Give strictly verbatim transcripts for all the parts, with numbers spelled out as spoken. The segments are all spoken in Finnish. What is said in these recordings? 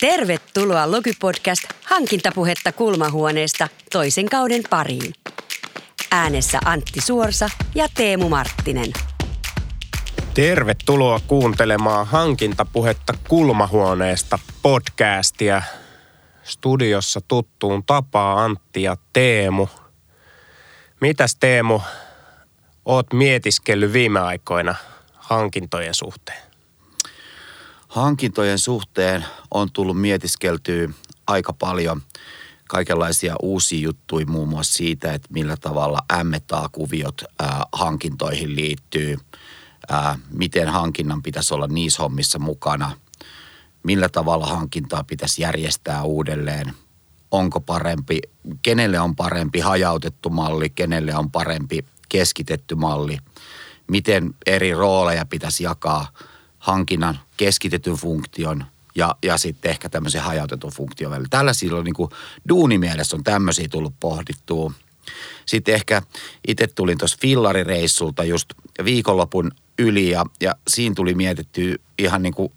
Tervetuloa Logi-podcast Hankintapuhetta kulmahuoneesta toisen kauden pariin. Äänessä Antti Suorsa ja Teemu Marttinen. Tervetuloa kuuntelemaan Hankintapuhetta kulmahuoneesta podcastia. Studiossa tuttuun tapaa Antti ja Teemu. Mitäs Teemu, oot mietiskellyt viime aikoina hankintojen suhteen? Hankintojen suhteen on tullut mietiskeltyä aika paljon kaikenlaisia uusia juttuja, muun muassa siitä, että millä tavalla M and A-kuviot äh, hankintoihin liittyy, äh, miten hankinnan pitäisi olla niissä hommissa mukana, millä tavalla hankintaa pitäisi järjestää uudelleen, onko parempi, kenelle on parempi hajautettu malli, kenelle on parempi keskitetty malli, miten eri rooleja pitäisi jakaa hankinnan keskitetyn funktion ja, ja sitten ehkä tämmöisen hajautetun funktion välillä. Tällaisilla on niin kuin duunimielessä on tämmöisiä tullut pohdittua. Sitten ehkä itse tulin tuossa fillarireissulta just viikonlopun yli ja, ja siinä tuli mietittyä ihan niin kuin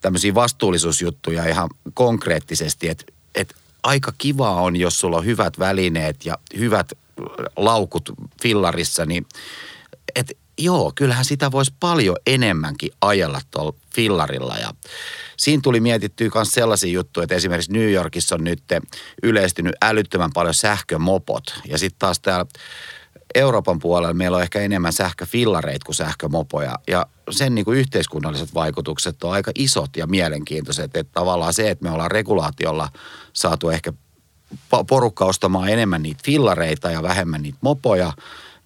tämmöisiä vastuullisuusjuttuja ihan konkreettisesti, että et aika kiva on, jos sulla on hyvät välineet ja hyvät laukut fillarissa, niin että joo, kyllähän sitä voisi paljon enemmänkin ajella tuolla fillarilla ja siinä tuli mietittyä myös sellaisia juttuja, että esimerkiksi New Yorkissa on nyt yleistynyt älyttömän paljon sähkömopot ja sitten taas täällä Euroopan puolella meillä on ehkä enemmän sähköfillareita kuin sähkömopoja ja sen niin kuin yhteiskunnalliset vaikutukset on aika isot ja mielenkiintoiset, että tavallaan se, että me ollaan regulaatiolla saatu ehkä porukka ostamaan enemmän niitä fillareita ja vähemmän niitä mopoja,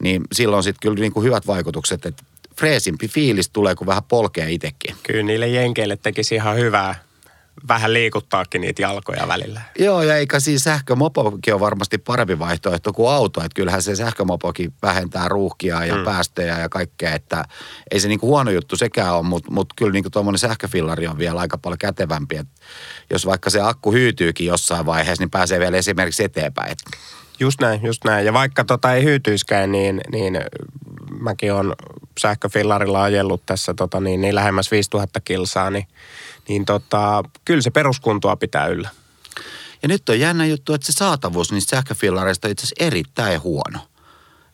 niin silloin sitten kyllä niin kuin hyvät vaikutukset, että freesimpi fiilis tulee, kun vähän polkee itsekin. Kyllä niille jenkeille tekisi ihan hyvää vähän liikuttaakin niitä jalkoja välillä. Joo, ja eikä siis sähkömopokin on varmasti parempi vaihtoehto kuin auto, että kyllähän se sähkömopokin vähentää ruuhkia ja mm. päästöjä ja kaikkea, että ei se niinku huono juttu sekään ole, mutta mut kyllä niinku tuommoinen sähköfillari on vielä aika paljon kätevämpi, että jos vaikka se akku hyytyykin jossain vaiheessa, niin pääsee vielä esimerkiksi eteenpäin. Just näin, just näin. Ja vaikka tota ei hyytyiskään, niin, niin mäkin olen sähköfillarilla ajellut tässä tota, niin, niin lähemmäs viisituhatta kilsaa, niin, niin tota, kyllä se peruskuntoa pitää yllä. Ja nyt on jännä juttu, että se saatavuus niistä sähköfillareista on itse asiassa erittäin huono.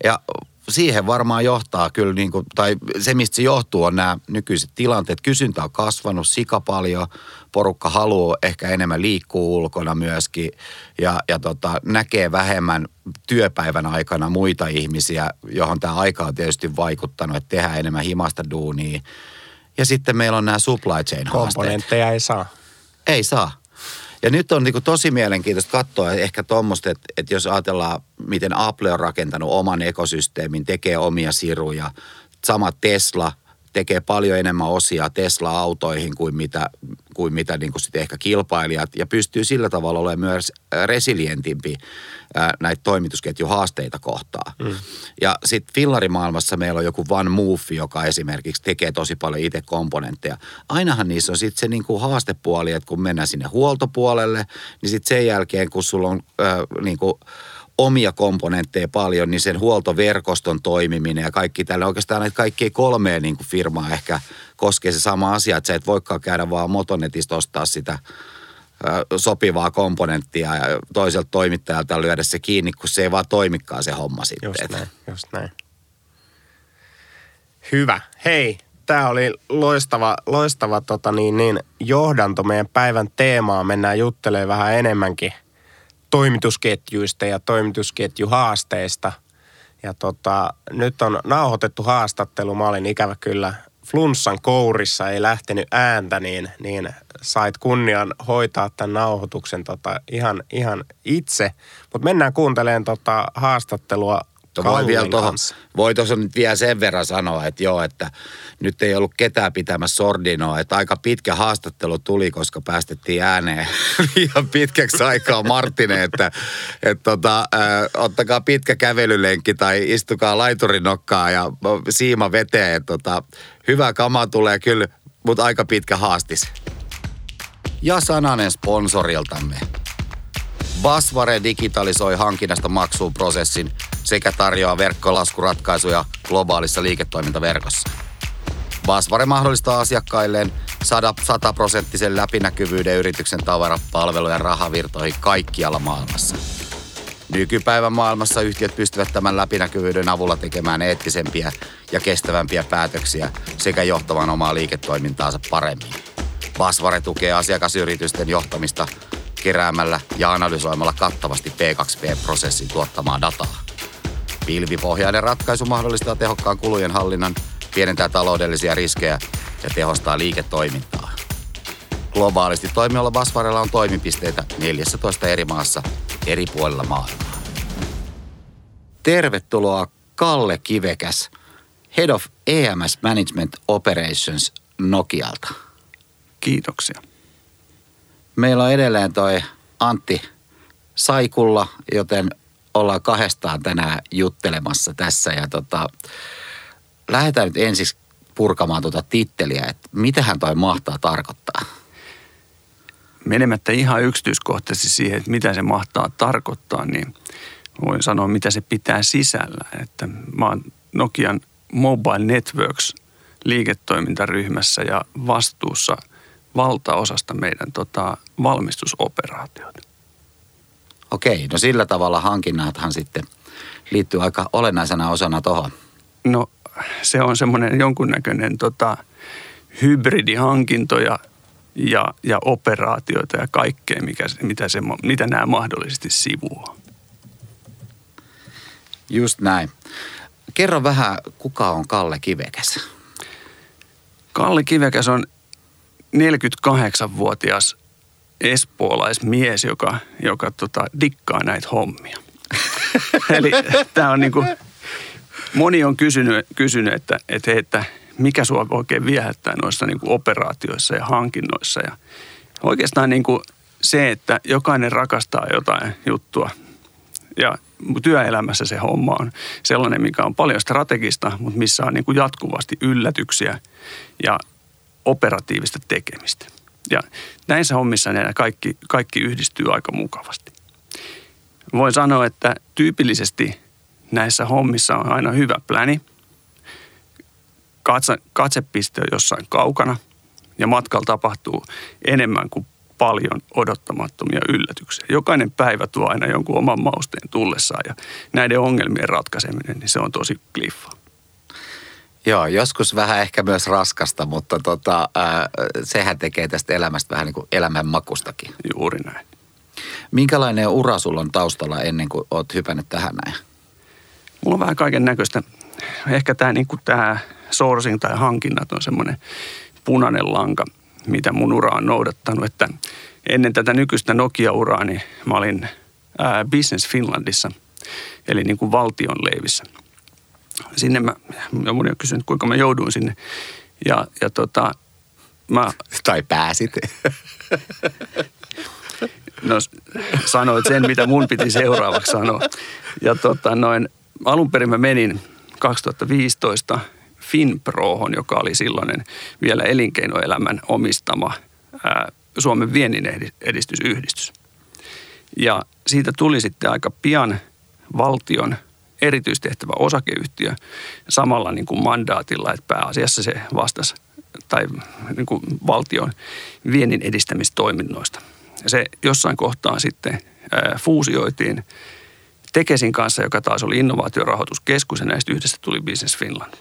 Ja siihen varmaan johtaa kyllä, niin kuin, tai se mistä se johtuu on nämä nykyiset tilanteet. Kysyntä on kasvanut sika paljon, porukka haluaa ehkä enemmän liikkua ulkona myöskin ja, ja tota, näkee vähemmän työpäivän aikana muita ihmisiä, johon tämä aika on tietysti vaikuttanut, että tehdään enemmän himasta duunia. Ja sitten meillä on nämä supply chain haasteet. Komponentteja ei saa. Ei saa. Ja nyt on niin kuin tosi mielenkiintoista katsoa ehkä tuommoista, että, että jos ajatellaan, miten Apple on rakentanut oman ekosysteemin, tekee omia siruja. Sama Tesla tekee paljon enemmän osia Tesla-autoihin kuin mitä, kuin mitä niin kuin sitten ehkä kilpailijat. Ja pystyy sillä tavalla olemaan myös resilientimpi näitä toimitusketjuhaasteita kohtaan. Mm. Ja sitten fillarimaailmassa meillä on joku VanMoof, joka esimerkiksi tekee tosi paljon itse komponentteja. Ainahan niissä on sitten se niinku haastepuoli, että kun mennään sinne huoltopuolelle, niin sitten sen jälkeen, kun sulla on ö, niinku omia komponentteja paljon, niin sen huoltoverkoston toimiminen ja kaikki tällä. Oikeastaan näitä kaikkia kolmea niinku firmaa ehkä koskee se sama asia, että sä et voikaan käydä vaan Motonetista ostaa sitä sopivaa komponenttia ja toiselta toimittajalta lyödä se kiinni, kun se ei vaan toimikaan se homma sitten. Just näin, just näin. Hyvä. Hei, tämä oli loistava, loistava tota niin, niin, johdanto meidän päivän teemaa. Mennään juttelemaan vähän enemmänkin toimitusketjuista ja toimitusketjuhaasteista. Ja tota, nyt on nauhoitettu haastattelu. Mä olin ikävä kyllä flunssan kourissa, ei lähtenyt ääntä, niin, niin sait kunnian hoitaa tämän nauhoituksen tota, ihan, ihan itse. Mutta mennään kuuntelemaan tota haastattelua Kallen kanssa. Voi tuossa nyt vielä sen verran sanoa, että joo, että nyt ei ollut ketään pitämässä sordinoa. Että aika pitkä haastattelu tuli, koska päästettiin ääneen liian pitkäksi aikaa Marttinen, että et tota, ö, ottakaa pitkä kävelylenkki tai istukaa laiturinokkaa ja siima veteen. Tota, hyvä kama tulee kyllä, mutta aika pitkä haastis. Ja sananen sponsoriltamme. Basware digitalisoi hankinnasta maksuun prosessin sekä tarjoaa verkkolaskuratkaisuja globaalissa liiketoimintaverkossa. Basware mahdollistaa asiakkailleen sataprosenttisen läpinäkyvyyden yrityksen tavara-, palvelu- ja rahavirtoihin kaikkialla maailmassa. Nykypäivän maailmassa yhtiöt pystyvät tämän läpinäkyvyyden avulla tekemään eettisempiä ja kestävämpiä päätöksiä sekä johtamaan omaa liiketoimintaansa paremmin. Basware tukee asiakasyritysten johtamista keräämällä ja analysoimalla kattavasti P kaksi P-prosessin tuottamaa dataa. Pilvipohjainen ratkaisu mahdollistaa tehokkaan kulujen hallinnan, pienentää taloudellisia riskejä ja tehostaa liiketoimintaa. Globaalisti toimijoilla Baswarella on toimipisteitä neljässätoista eri maassa eri puolilla maailmaa. Tervetuloa Kalle Kivekäs, Head of E M S Management Operations Nokialta. Kiitoksia. Meillä on edelleen toi Antti Saikulla, joten ollaan kahdestaan tänään juttelemassa tässä ja tota, lähdetään nyt ensiksi purkamaan tuota titteliä, että mitähän toi mahtaa tarkoittaa? Menemättä ihan yksityiskohtaisesti siihen, että mitä se mahtaa tarkoittaa, niin voin sanoa, mitä se pitää sisällä. Että mä oon Nokian Mobile Networks liiketoimintaryhmässä ja vastuussa valtaosasta meidän tota, valmistusoperaatioita. Okei, no sillä tavalla hankinnathan sitten liittyy aika olennaisena osana tuohon. No se on semmoinen jonkunnäköinen tota, hybridihankintoja ja, ja operaatioita ja kaikkea, mikä, mitä, se, mitä nämä mahdollisesti sivuaa. Just näin. Kerro vähän, kuka on Kalle Kivekäs? Kalle Kivekäs on neljäkymmentäkahdeksanvuotias espoolaismies, joka, joka tota, dikkaa näitä hommia. Eli tämä on niin kuin, moni on kysynyt, kysynyt että, että, että mikä sua oikein viehättää noissa niin kuin operaatioissa ja hankinnoissa. Ja oikeastaan niin kuin se, että jokainen rakastaa jotain juttua. Ja työelämässä se homma on sellainen, mikä on paljon strategista, mutta missä on niin kuin jatkuvasti yllätyksiä ja operatiivista tekemistä. Ja näissä hommissa nämä kaikki, kaikki yhdistyy aika mukavasti. Voin sanoa, että tyypillisesti näissä hommissa on aina hyvä pläni, katse, katsepiste on jossain kaukana ja matkalla tapahtuu enemmän kuin paljon odottamattomia yllätyksiä. Jokainen päivä tuo aina jonkun oman mausteen tullessaan ja näiden ongelmien ratkaiseminen, niin se on tosi kliffaa. Joo, joskus vähän ehkä myös raskasta, mutta tota, äh, sehän tekee tästä elämästä vähän niin kuin elämänmakustakin. Juuri näin. Minkälainen ura sulla on taustalla ennen kuin oot hypännyt tähän näin? Mulla on vähän kaiken näköistä. Ehkä tämä niin kuin tämä sourcing tai hankinnat on semmoinen punainen lanka, mitä mun ura on noudattanut. Että ennen tätä nykyistä Nokia-uraa niin mä olin ää, Business Finlandissa, eli niin kuin valtion leivissä. Sinne mä, ja moni on kysynyt, kuinka mä jouduin sinne. Ja, ja tota, mä... Tai pääsit. No, sanoit sen, mitä mun piti seuraavaksi sanoa. Ja tota noin, alun perin mä menin kaksituhattaviisitoista Finprohon, joka oli silloinen vielä elinkeinoelämän omistama ää, Suomen viennin edistysyhdistys. Ja siitä tuli sitten aika pian valtion erityistehtävä osakeyhtiö samalla niin kuin mandaatilla, että pääasiassa se vastasi tai niin kuin valtion viennin edistämistoiminnoista. Se jossain kohtaa sitten fuusioitiin Tekesin kanssa, joka taas oli innovaatiorahoituskeskus, ja näistä yhdessä tuli Business Finland.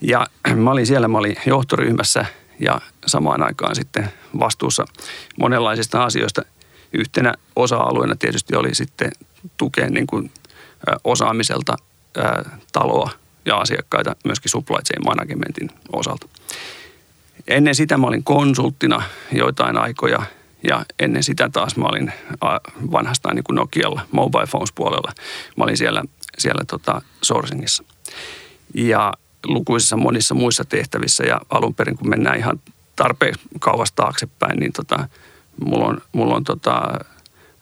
Ja mä olin siellä, mä olin johtoryhmässä ja samaan aikaan sitten vastuussa monenlaisista asioista. Yhtenä osa-alueena tietysti oli sitten tukea niin kuin osaamiselta ää, taloa ja asiakkaita myöskin supply chain managementin osalta. Ennen sitä mä olin konsulttina joitain aikoja ja ennen sitä taas mä olin ää, vanhastaan niin kuin Nokialla, mobile phones puolella. Mä olin siellä, siellä tota, sourcingissa ja lukuisissa monissa muissa tehtävissä ja alun perin kun mennään ihan tarpeeksi kauas taaksepäin, niin tota, mulla on, mulla on tota,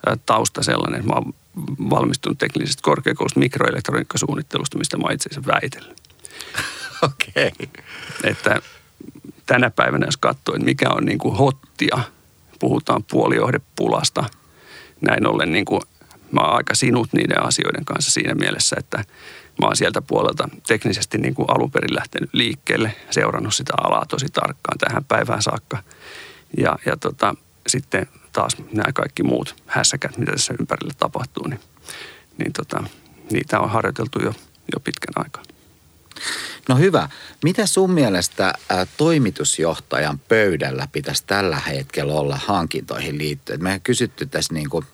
ää, tausta sellainen, että mä oon valmistunut teknisestä korkeakoulusta mikroelektroniikkasuunnittelusta, mistä mä itse asiassa väitellyt. Okei. Okay. Että tänä päivänä, jos katsoo, että mikä on niin kuin hottia, puhutaan puolijohdepulasta, näin ollen niin kuin mä oon aika sinut niiden asioiden kanssa siinä mielessä, että mä oon sieltä puolelta teknisesti niin kuin alun perin lähtenyt liikkeelle, seurannut sitä alaa tosi tarkkaan tähän päivään saakka. Ja, ja tota, sitten taas nämä kaikki muut hässäkät, mitä tässä ympärillä tapahtuu, niin, niin tota, niitä on harjoiteltu jo, jo pitkän aikaa. No hyvä. Mitä sun mielestä toimitusjohtajan pöydällä pitäisi tällä hetkellä olla hankintoihin liittyen? Mehän kysytty tässä niin kuin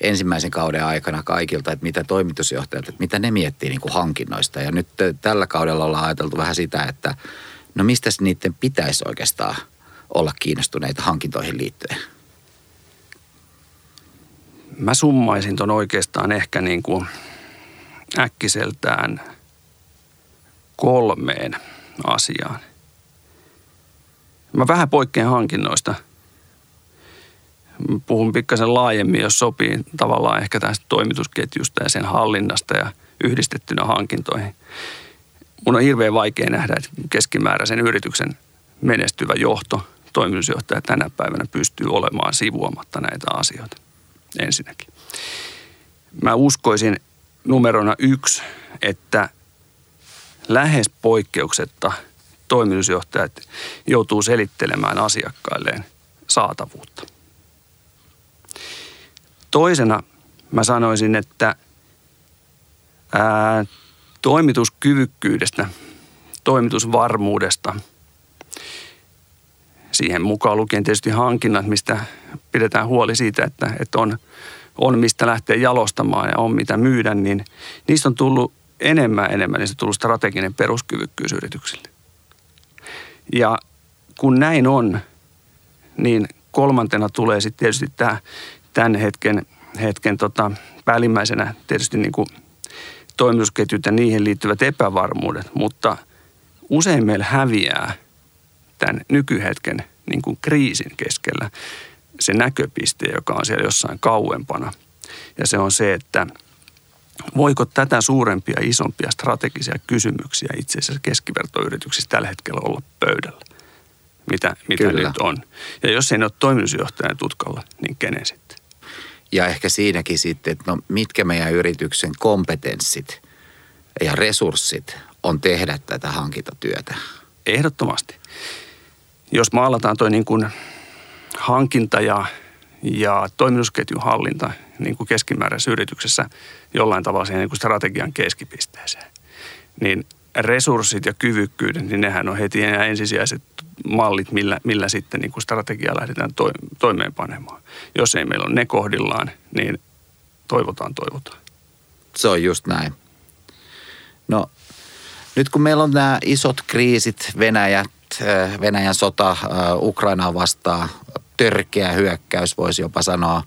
ensimmäisen kauden aikana kaikilta, että mitä toimitusjohtajat, että mitä ne miettii niin kuin hankinnoista. Ja nyt tällä kaudella ollaan ajateltu vähän sitä, että no mistä niiden pitäisi oikeastaan olla kiinnostuneita hankintoihin liittyen? Mä summaisin ton oikeastaan ehkä niin kuin äkkiseltään kolmeen asiaan. Mä vähän poikkean hankinnoista. Puhun pikkasen laajemmin, jos sopii, tavallaan ehkä tästä toimitusketjusta ja sen hallinnasta ja yhdistettynä hankintoihin. Mun on hirveän vaikea nähdä, että keskimääräisen yrityksen menestyvä johto, toimitusjohtaja tänä päivänä pystyy olemaan sivuamatta näitä asioita ensinnäkin. Mä uskoisin numerona yksi, että lähes poikkeuksetta toimitusjohtajat joutuu selittelemään asiakkailleen saatavuutta. Toisena mä sanoisin, että ää, toimituskyvykkyydestä, toimitusvarmuudesta, siihen mukaan lukien tietysti hankinnat, mistä pidetään huoli siitä, että, että on, on mistä lähteä jalostamaan ja on mitä myydä, niin niistä on tullut enemmän enemmän, niin se tullut strateginen peruskyvykkyys yrityksille. Ja kun näin on, niin kolmantena tulee sitten tietysti tämä tämän hetken, hetken tota, päällimmäisenä tietysti niin kuin toimitusketjut ja niihin liittyvät epävarmuudet, mutta usein meillä häviää tämän nykyhetken niin kuin kriisin keskellä se näköpiste, joka on siellä jossain kauempana. Ja se on se, että voiko tätä suurempia, isompia strategisia kysymyksiä itse asiassa keskivertoyrityksissä tällä hetkellä olla pöydällä, mitä, mitä nyt on. Ja jos ei ne ole toimitusjohtajan tutkalla, niin kenen sitten? Ja ehkä siinäkin sitten, että no mitkä meidän yrityksen kompetenssit ja resurssit on tehdä tätä hankintatyötä? Ehdottomasti. Jos maalataan toi niin kuin hankinta ja ja toimitusketjun hallinta niin kuin keskimääräisessä yrityksessä jollain tavalla siihen niin kuin strategian keskipisteeseen, niin resurssit ja kyvykkyydet, niin nehän on heti enää ensisijaiset mallit, millä, millä sitten niin kuin strategiaa lähdetään to, toimeenpanemaan. Jos ei meillä ole ne kohdillaan, niin toivotaan, toivotaan. Se on just näin. No nyt kun meillä on nämä isot kriisit, Venäjät, Venäjän sota, Ukrainaa vastaan, törkeä hyökkäys, voisi jopa sanoa.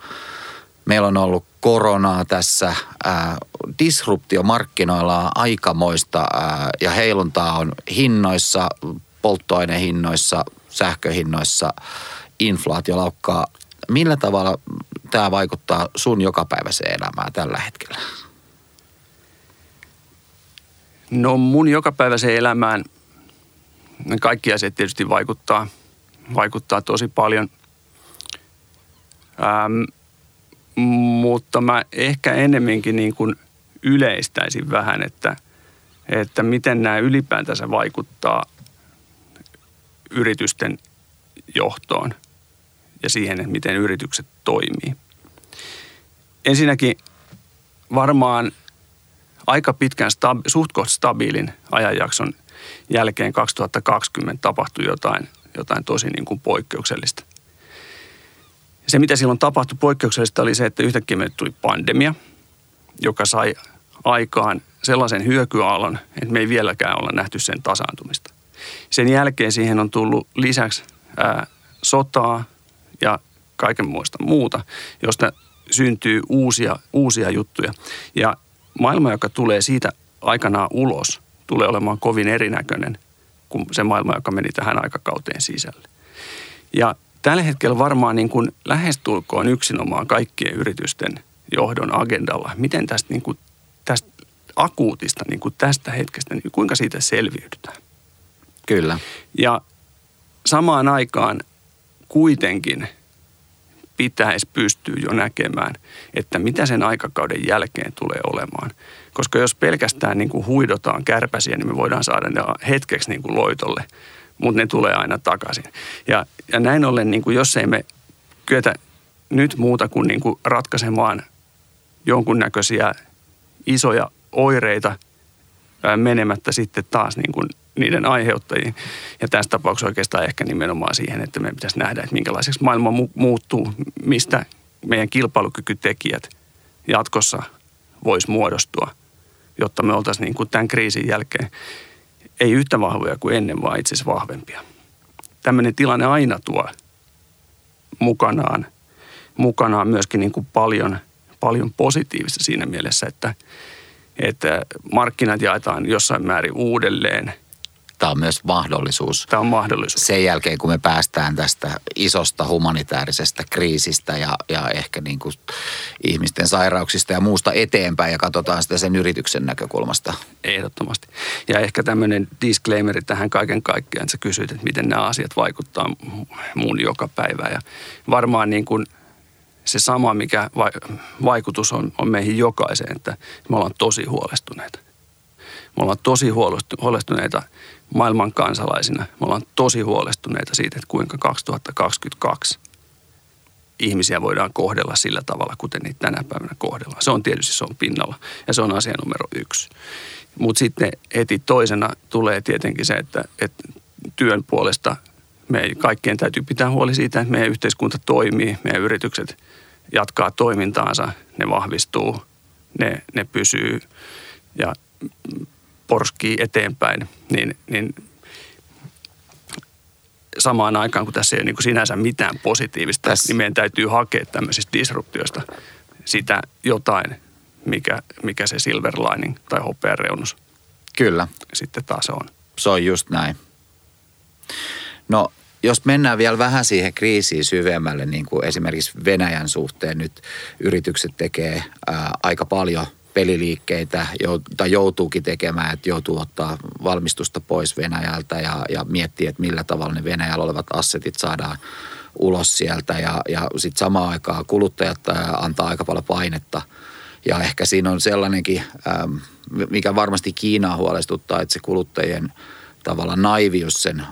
Meillä on ollut koronaa tässä. Ää, disruptio markkinoilla on aikamoista ää, ja heiluntaa on hinnoissa, polttoainehinnoissa, sähköhinnoissa, inflaatio laukkaa. Millä tavalla tämä vaikuttaa sun jokapäiväiseen elämään tällä hetkellä? No mun jokapäiväiseen elämään kaikki asiat tietysti vaikuttaa, vaikuttaa tosi paljon. Ähm, mutta mä ehkä ennemminkin niin kuin yleistäisin vähän, että, että miten nämä ylipäätänsä vaikuttaa yritysten johtoon ja siihen, että miten yritykset toimii. Ensinnäkin varmaan aika pitkän, stabi- suht kohta stabiilin ajanjakson jälkeen kaksituhattakaksikymmentä tapahtui jotain, jotain tosi niin kuin poikkeuksellista. Se, mitä silloin tapahtui poikkeuksellista, oli se, että yhtäkkiä meille tuli pandemia, joka sai aikaan sellaisen hyökyaallon, että me ei vieläkään olla nähty sen tasaantumista. Sen jälkeen siihen on tullut lisäksi ää, sotaa ja kaikenmoista muuta, josta syntyy uusia, uusia juttuja. Ja maailma, joka tulee siitä aikanaan ulos, tulee olemaan kovin erinäköinen kuin se maailma, joka meni tähän aikakauteen sisälle. Ja tällä hetkellä varmaan niin kuin lähestulkoon yksinomaan kaikkien yritysten johdon agendalla. Miten tästä, niin kuin, tästä akuutista, niin kuin tästä hetkestä, niin kuinka siitä selviydytään? Kyllä. Ja samaan aikaan kuitenkin pitäisi pystyä jo näkemään, että mitä sen aikakauden jälkeen tulee olemaan. Koska jos pelkästään niin kuin huidotaan kärpäsiä, niin me voidaan saada ne hetkeksi niin kuin loitolle, mutta ne tulee aina takaisin. Ja, ja näin ollen, niin kuin jos ei me kyetä nyt muuta kuin, niin kuin ratkaisemaan jonkunnäköisiä isoja oireita ää, menemättä sitten taas niin kuin niiden aiheuttajiin. Ja tässä tapauksessa oikeastaan ehkä nimenomaan siihen, että meidän pitäisi nähdä, että minkälaiseksi maailma mu- muuttuu, mistä meidän kilpailukykytekijät jatkossa voisi muodostua, jotta me oltaisiin niin kuin tämän kriisin jälkeen ei yhtä vahvoja kuin ennen, vaan itse asiassa vahvempia. Tämmöinen tilanne aina tuo mukanaan, mukanaan myöskin niin kuin paljon, paljon positiivista siinä mielessä, että, että markkinat jaetaan jossain määrin uudelleen. Tämä on myös mahdollisuus. Tämä on mahdollisuus. Sen jälkeen, kun me päästään tästä isosta humanitaarisesta kriisistä ja, ja ehkä niin kuin ihmisten sairauksista ja muusta eteenpäin ja katsotaan sitä sen yrityksen näkökulmasta. Ehdottomasti. Ja ehkä tämmöinen disclaimer tähän kaiken kaikkiaan, että sä kysyt, että miten nämä asiat vaikuttaa mun joka päivä. Ja varmaan niin kuin se sama, mikä vaikutus on, on meihin jokaiseen, että me ollaan tosi huolestuneita. Me ollaan tosi huolestuneita maailman kansalaisina. Me ollaan tosi huolestuneita siitä, että kuinka kaksituhattakaksikymmentäkaksi ihmisiä voidaan kohdella sillä tavalla, kuten niitä tänä päivänä kohdellaan. Se on tietysti se on pinnalla ja se on asia numero yksi. Mutta sitten heti toisena tulee tietenkin se, että, että työn puolesta me kaikkien täytyy pitää huoli siitä, että meidän yhteiskunta toimii, meidän yritykset jatkaa toimintaansa, ne vahvistuu, ne, ne pysyy ja porskii eteenpäin, niin, niin samaan aikaan, kun tässä ei ole niin kuin sinänsä mitään positiivista, tässä niin meidän täytyy hakea tämmöisistä disruptioista sitä jotain, mikä, mikä se silver lining tai hopea reunus kyllä sitten taas on. Se on just näin. No, jos mennään vielä vähän siihen kriisiin syvemmälle, niin kuin esimerkiksi Venäjän suhteen nyt yritykset tekee ää, aika paljon peliliikkeitä, tai joutuukin tekemään, että joutuu ottaa valmistusta pois Venäjältä ja, ja miettii, että millä tavalla ne Venäjällä olevat assetit saadaan ulos sieltä. Ja, ja sitten samaan aikaan kuluttajat antaa aika paljon painetta. Ja ehkä siinä on sellainenkin, mikä varmasti Kiinaa huolestuttaa, että se kuluttajien tavallaan naivius sen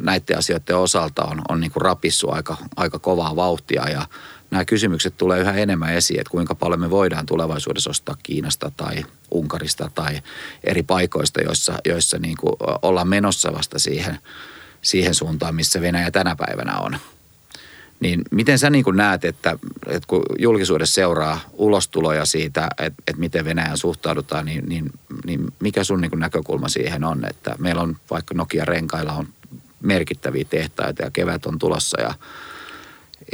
näiden asioiden osalta on, on niin kuin rapissut aika, aika kovaa vauhtia ja nämä kysymykset tulee yhä enemmän esiin, että kuinka paljon me voidaan tulevaisuudessa ostaa Kiinasta tai Unkarista tai eri paikoista, joissa, joissa niin kuin ollaan menossa vasta siihen, siihen suuntaan, missä Venäjä tänä päivänä on. Niin miten sä niin kuin näet, että, että kun julkisuudessa seuraa ulostuloja siitä, että, että miten Venäjään suhtaudutaan, niin, niin, niin mikä sun niin kuin näkökulma siihen on? Että meillä on vaikka Nokia-renkailla on merkittäviä tehtaita ja kevät on tulossa ja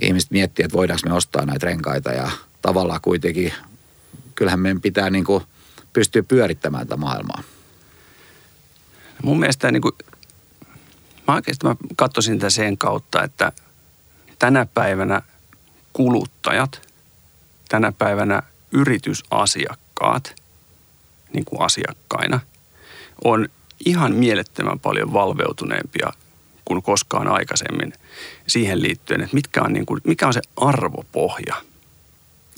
ihmiset miettii, että voidaanko me ostaa näitä renkaita ja tavallaan kuitenkin, kyllähän meidän pitää niin kuin pystyä pyörittämään tätä maailmaa. Mun mielestä niin kuin, mä oikeastaan mä katsoisin tätä sen kautta, että tänä päivänä kuluttajat, tänä päivänä yritysasiakkaat niin kuin asiakkaina on ihan mielettömän paljon valveutuneempia kuin koskaan aikaisemmin siihen liittyen, että mitkä on niin kuin, mikä on se arvopohja.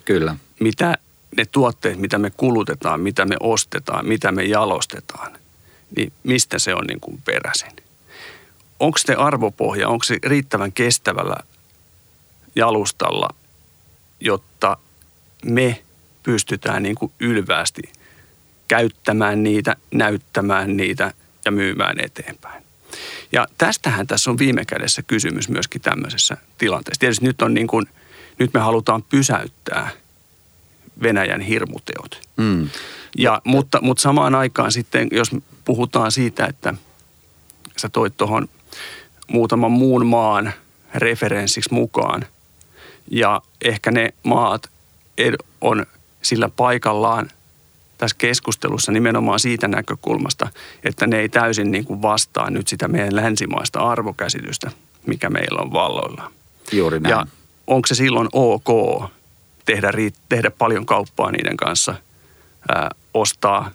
Kyllä. Mitä ne tuotteet, mitä me kulutetaan, mitä me ostetaan, mitä me jalostetaan, niin mistä se on niin kuin peräisin. Onko se arvopohja, onko se riittävän kestävällä jalustalla, jotta me pystytään niin kuin ylvästi käyttämään niitä, näyttämään niitä ja myymään eteenpäin. Ja tästähän tässä on viime kädessä kysymys myöskin tämmöisessä tilanteessa. Tietysti nyt, on niin kuin, nyt me halutaan pysäyttää Venäjän hirmuteot. Mm. Ja, mutta, mutta samaan aikaan sitten, jos puhutaan siitä, että sä toit tuohon muutaman muun maan referenssiksi mukaan, ja ehkä ne maat on sillä paikallaan tässä keskustelussa nimenomaan siitä näkökulmasta, että ne ei täysin niin kuin vastaa nyt sitä meidän länsimaista arvokäsitystä, mikä meillä on valloillaan. Juuri näin. Ja onko se silloin ok tehdä, tehdä paljon kauppaa niiden kanssa, ää, ostaa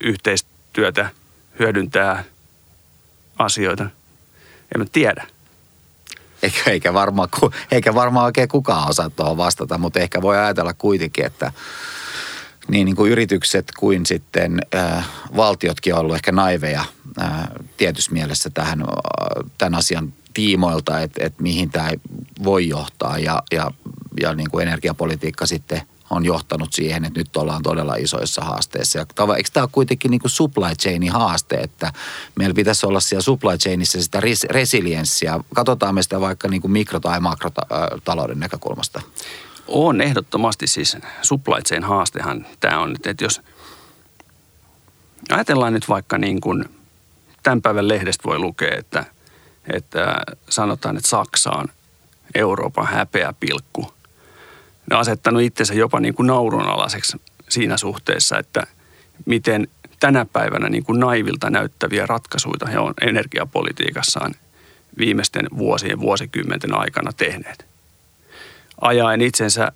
yhteistyötä, hyödyntää asioita? En mä tiedä. Eikä, eikä varmaan eikä varmaa oikein kukaan osaa tuohon vastata, mutta ehkä voi ajatella kuitenkin, että niin, niin kuin yritykset kuin sitten äh, valtiotkin on ollut ehkä naiveja äh, tietyssä mielessä tähän, äh, tämän asian tiimoilta, että et mihin tämä voi johtaa ja, ja, ja niin kuin energiapolitiikka sitten on johtanut siihen, että nyt ollaan todella isoissa haasteissa. Ja eikö tämä ole kuitenkin niin kuin supply chainin haaste, että meillä pitäisi olla siellä supply chainissa sitä res- resilienssiä. Katsotaan me sitä vaikka niin kuin mikro- tai makrotalouden näkökulmasta. On ehdottomasti siis supply chain haastehan tämä on, että jos ajatellaan nyt vaikka niin kuin tämän päivän lehdestä voi lukea, että, että sanotaan, että Saksa on Euroopan häpeäpilkku. Ne on asettanut itsensä jopa niin kuin naurunalaiseksi siinä suhteessa, että miten tänä päivänä niin kuin naivilta näyttäviä ratkaisuja he on energiapolitiikassaan viimeisten vuosien, vuosikymmenten aikana tehneet. Ajaen itsensä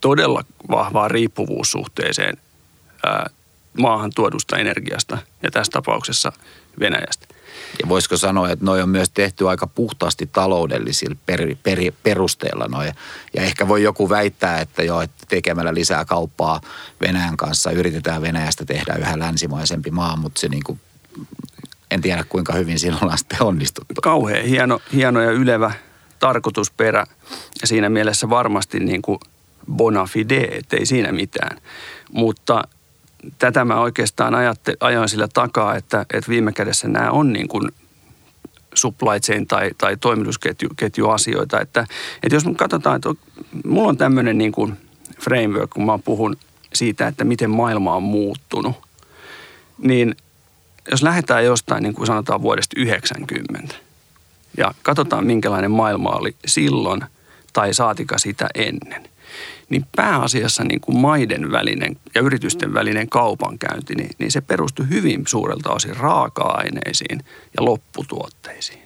todella vahvaan riippuvuussuhteeseen ää, maahan tuodusta energiasta ja tässä tapauksessa Venäjästä. Ja voisiko sanoa, että noi on myös tehty aika puhtaasti taloudellisilla per, per, perusteilla noi. Ja ehkä voi joku väittää, että joo, että tekemällä lisää kauppaa Venäjän kanssa yritetään Venäjästä tehdä yhä länsimaisempi maa, mutta se niin kuin, en tiedä kuinka hyvin siinä on sitten onnistuttu. Kauhean hieno, hieno ja ylevä tarkoitusperä ja siinä mielessä varmasti niin kuin bona fide, ettei siinä mitään, mutta tätä mä oikeastaan ajatte, ajoin sillä takaa, että, että viime kädessä nämä on niin kuin supply chain tai, tai toimitusketjuasioita. Että, että jos katsotaan, että mulla on tämmöinen niin kuin framework, kun mä puhun siitä, että miten maailma on muuttunut, niin jos lähdetään jostain, niin kuin sanotaan vuodesta yhdeksänkymmentä ja katsotaan, minkälainen maailma oli silloin tai saatika sitä ennen, niin pääasiassa niin kuin maiden välinen ja yritysten välinen kaupankäynti, niin, niin se perustui hyvin suurelta osin raaka-aineisiin ja lopputuotteisiin.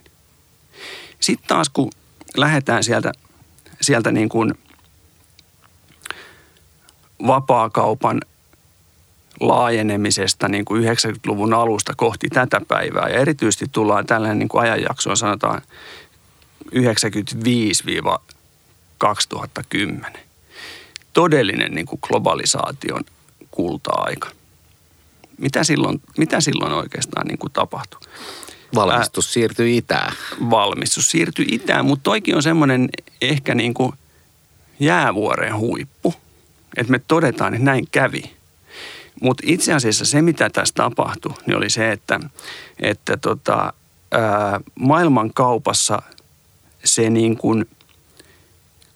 Sitten taas kun lähdetään sieltä, sieltä niin kuin vapaakaupan laajenemisesta niin kuin yhdeksänkymmentäluvun alusta kohti tätä päivää, ja erityisesti tullaan tällainen niin kuin ajanjaksoon sanotaan yhdeksänkymmentäviisi kaksituhattakymmenen. Todellinen niin kuin globalisaation kulta-aika. Mitä silloin, mitä silloin oikeastaan niin kuin tapahtui? Valmistus Ää, siirtyi itään. Valmistus siirtyi itään, mutta toikin on semmoinen ehkä niin kuin jäävuoren huippu, että me todetaan, että näin kävi. Mutta itse asiassa se, mitä tässä tapahtui, niin oli se, että, että tota, ää, maailmankaupassa se niin kuin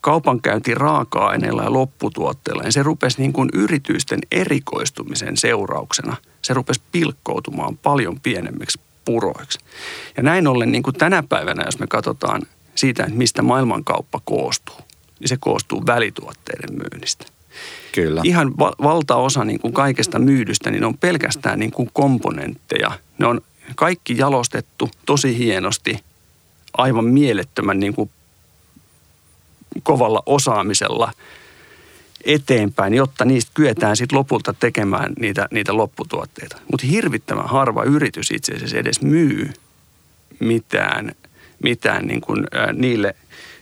kaupankäynti raaka-aineilla ja lopputuotteilla, ja se rupesi niin kuin yritysten erikoistumisen seurauksena, se rupesi pilkkoutumaan paljon pienemmiksi puroiksi. Ja näin ollen niin kuin tänä päivänä, jos me katsotaan siitä, että mistä maailmankauppa koostuu, niin se koostuu välituotteiden myynnistä. Kyllä. Ihan va- valtaosa niin kuin kaikesta myydystä, niin on pelkästään niin kuin komponentteja. Ne on kaikki jalostettu tosi hienosti, aivan mielettömän niin kuin kovalla osaamisella eteenpäin, jotta niistä kyetään sitten lopulta tekemään niitä, niitä lopputuotteita. Mutta hirvittävän harva yritys itse asiassa edes myy mitään, mitään niin kuin, äh, niille,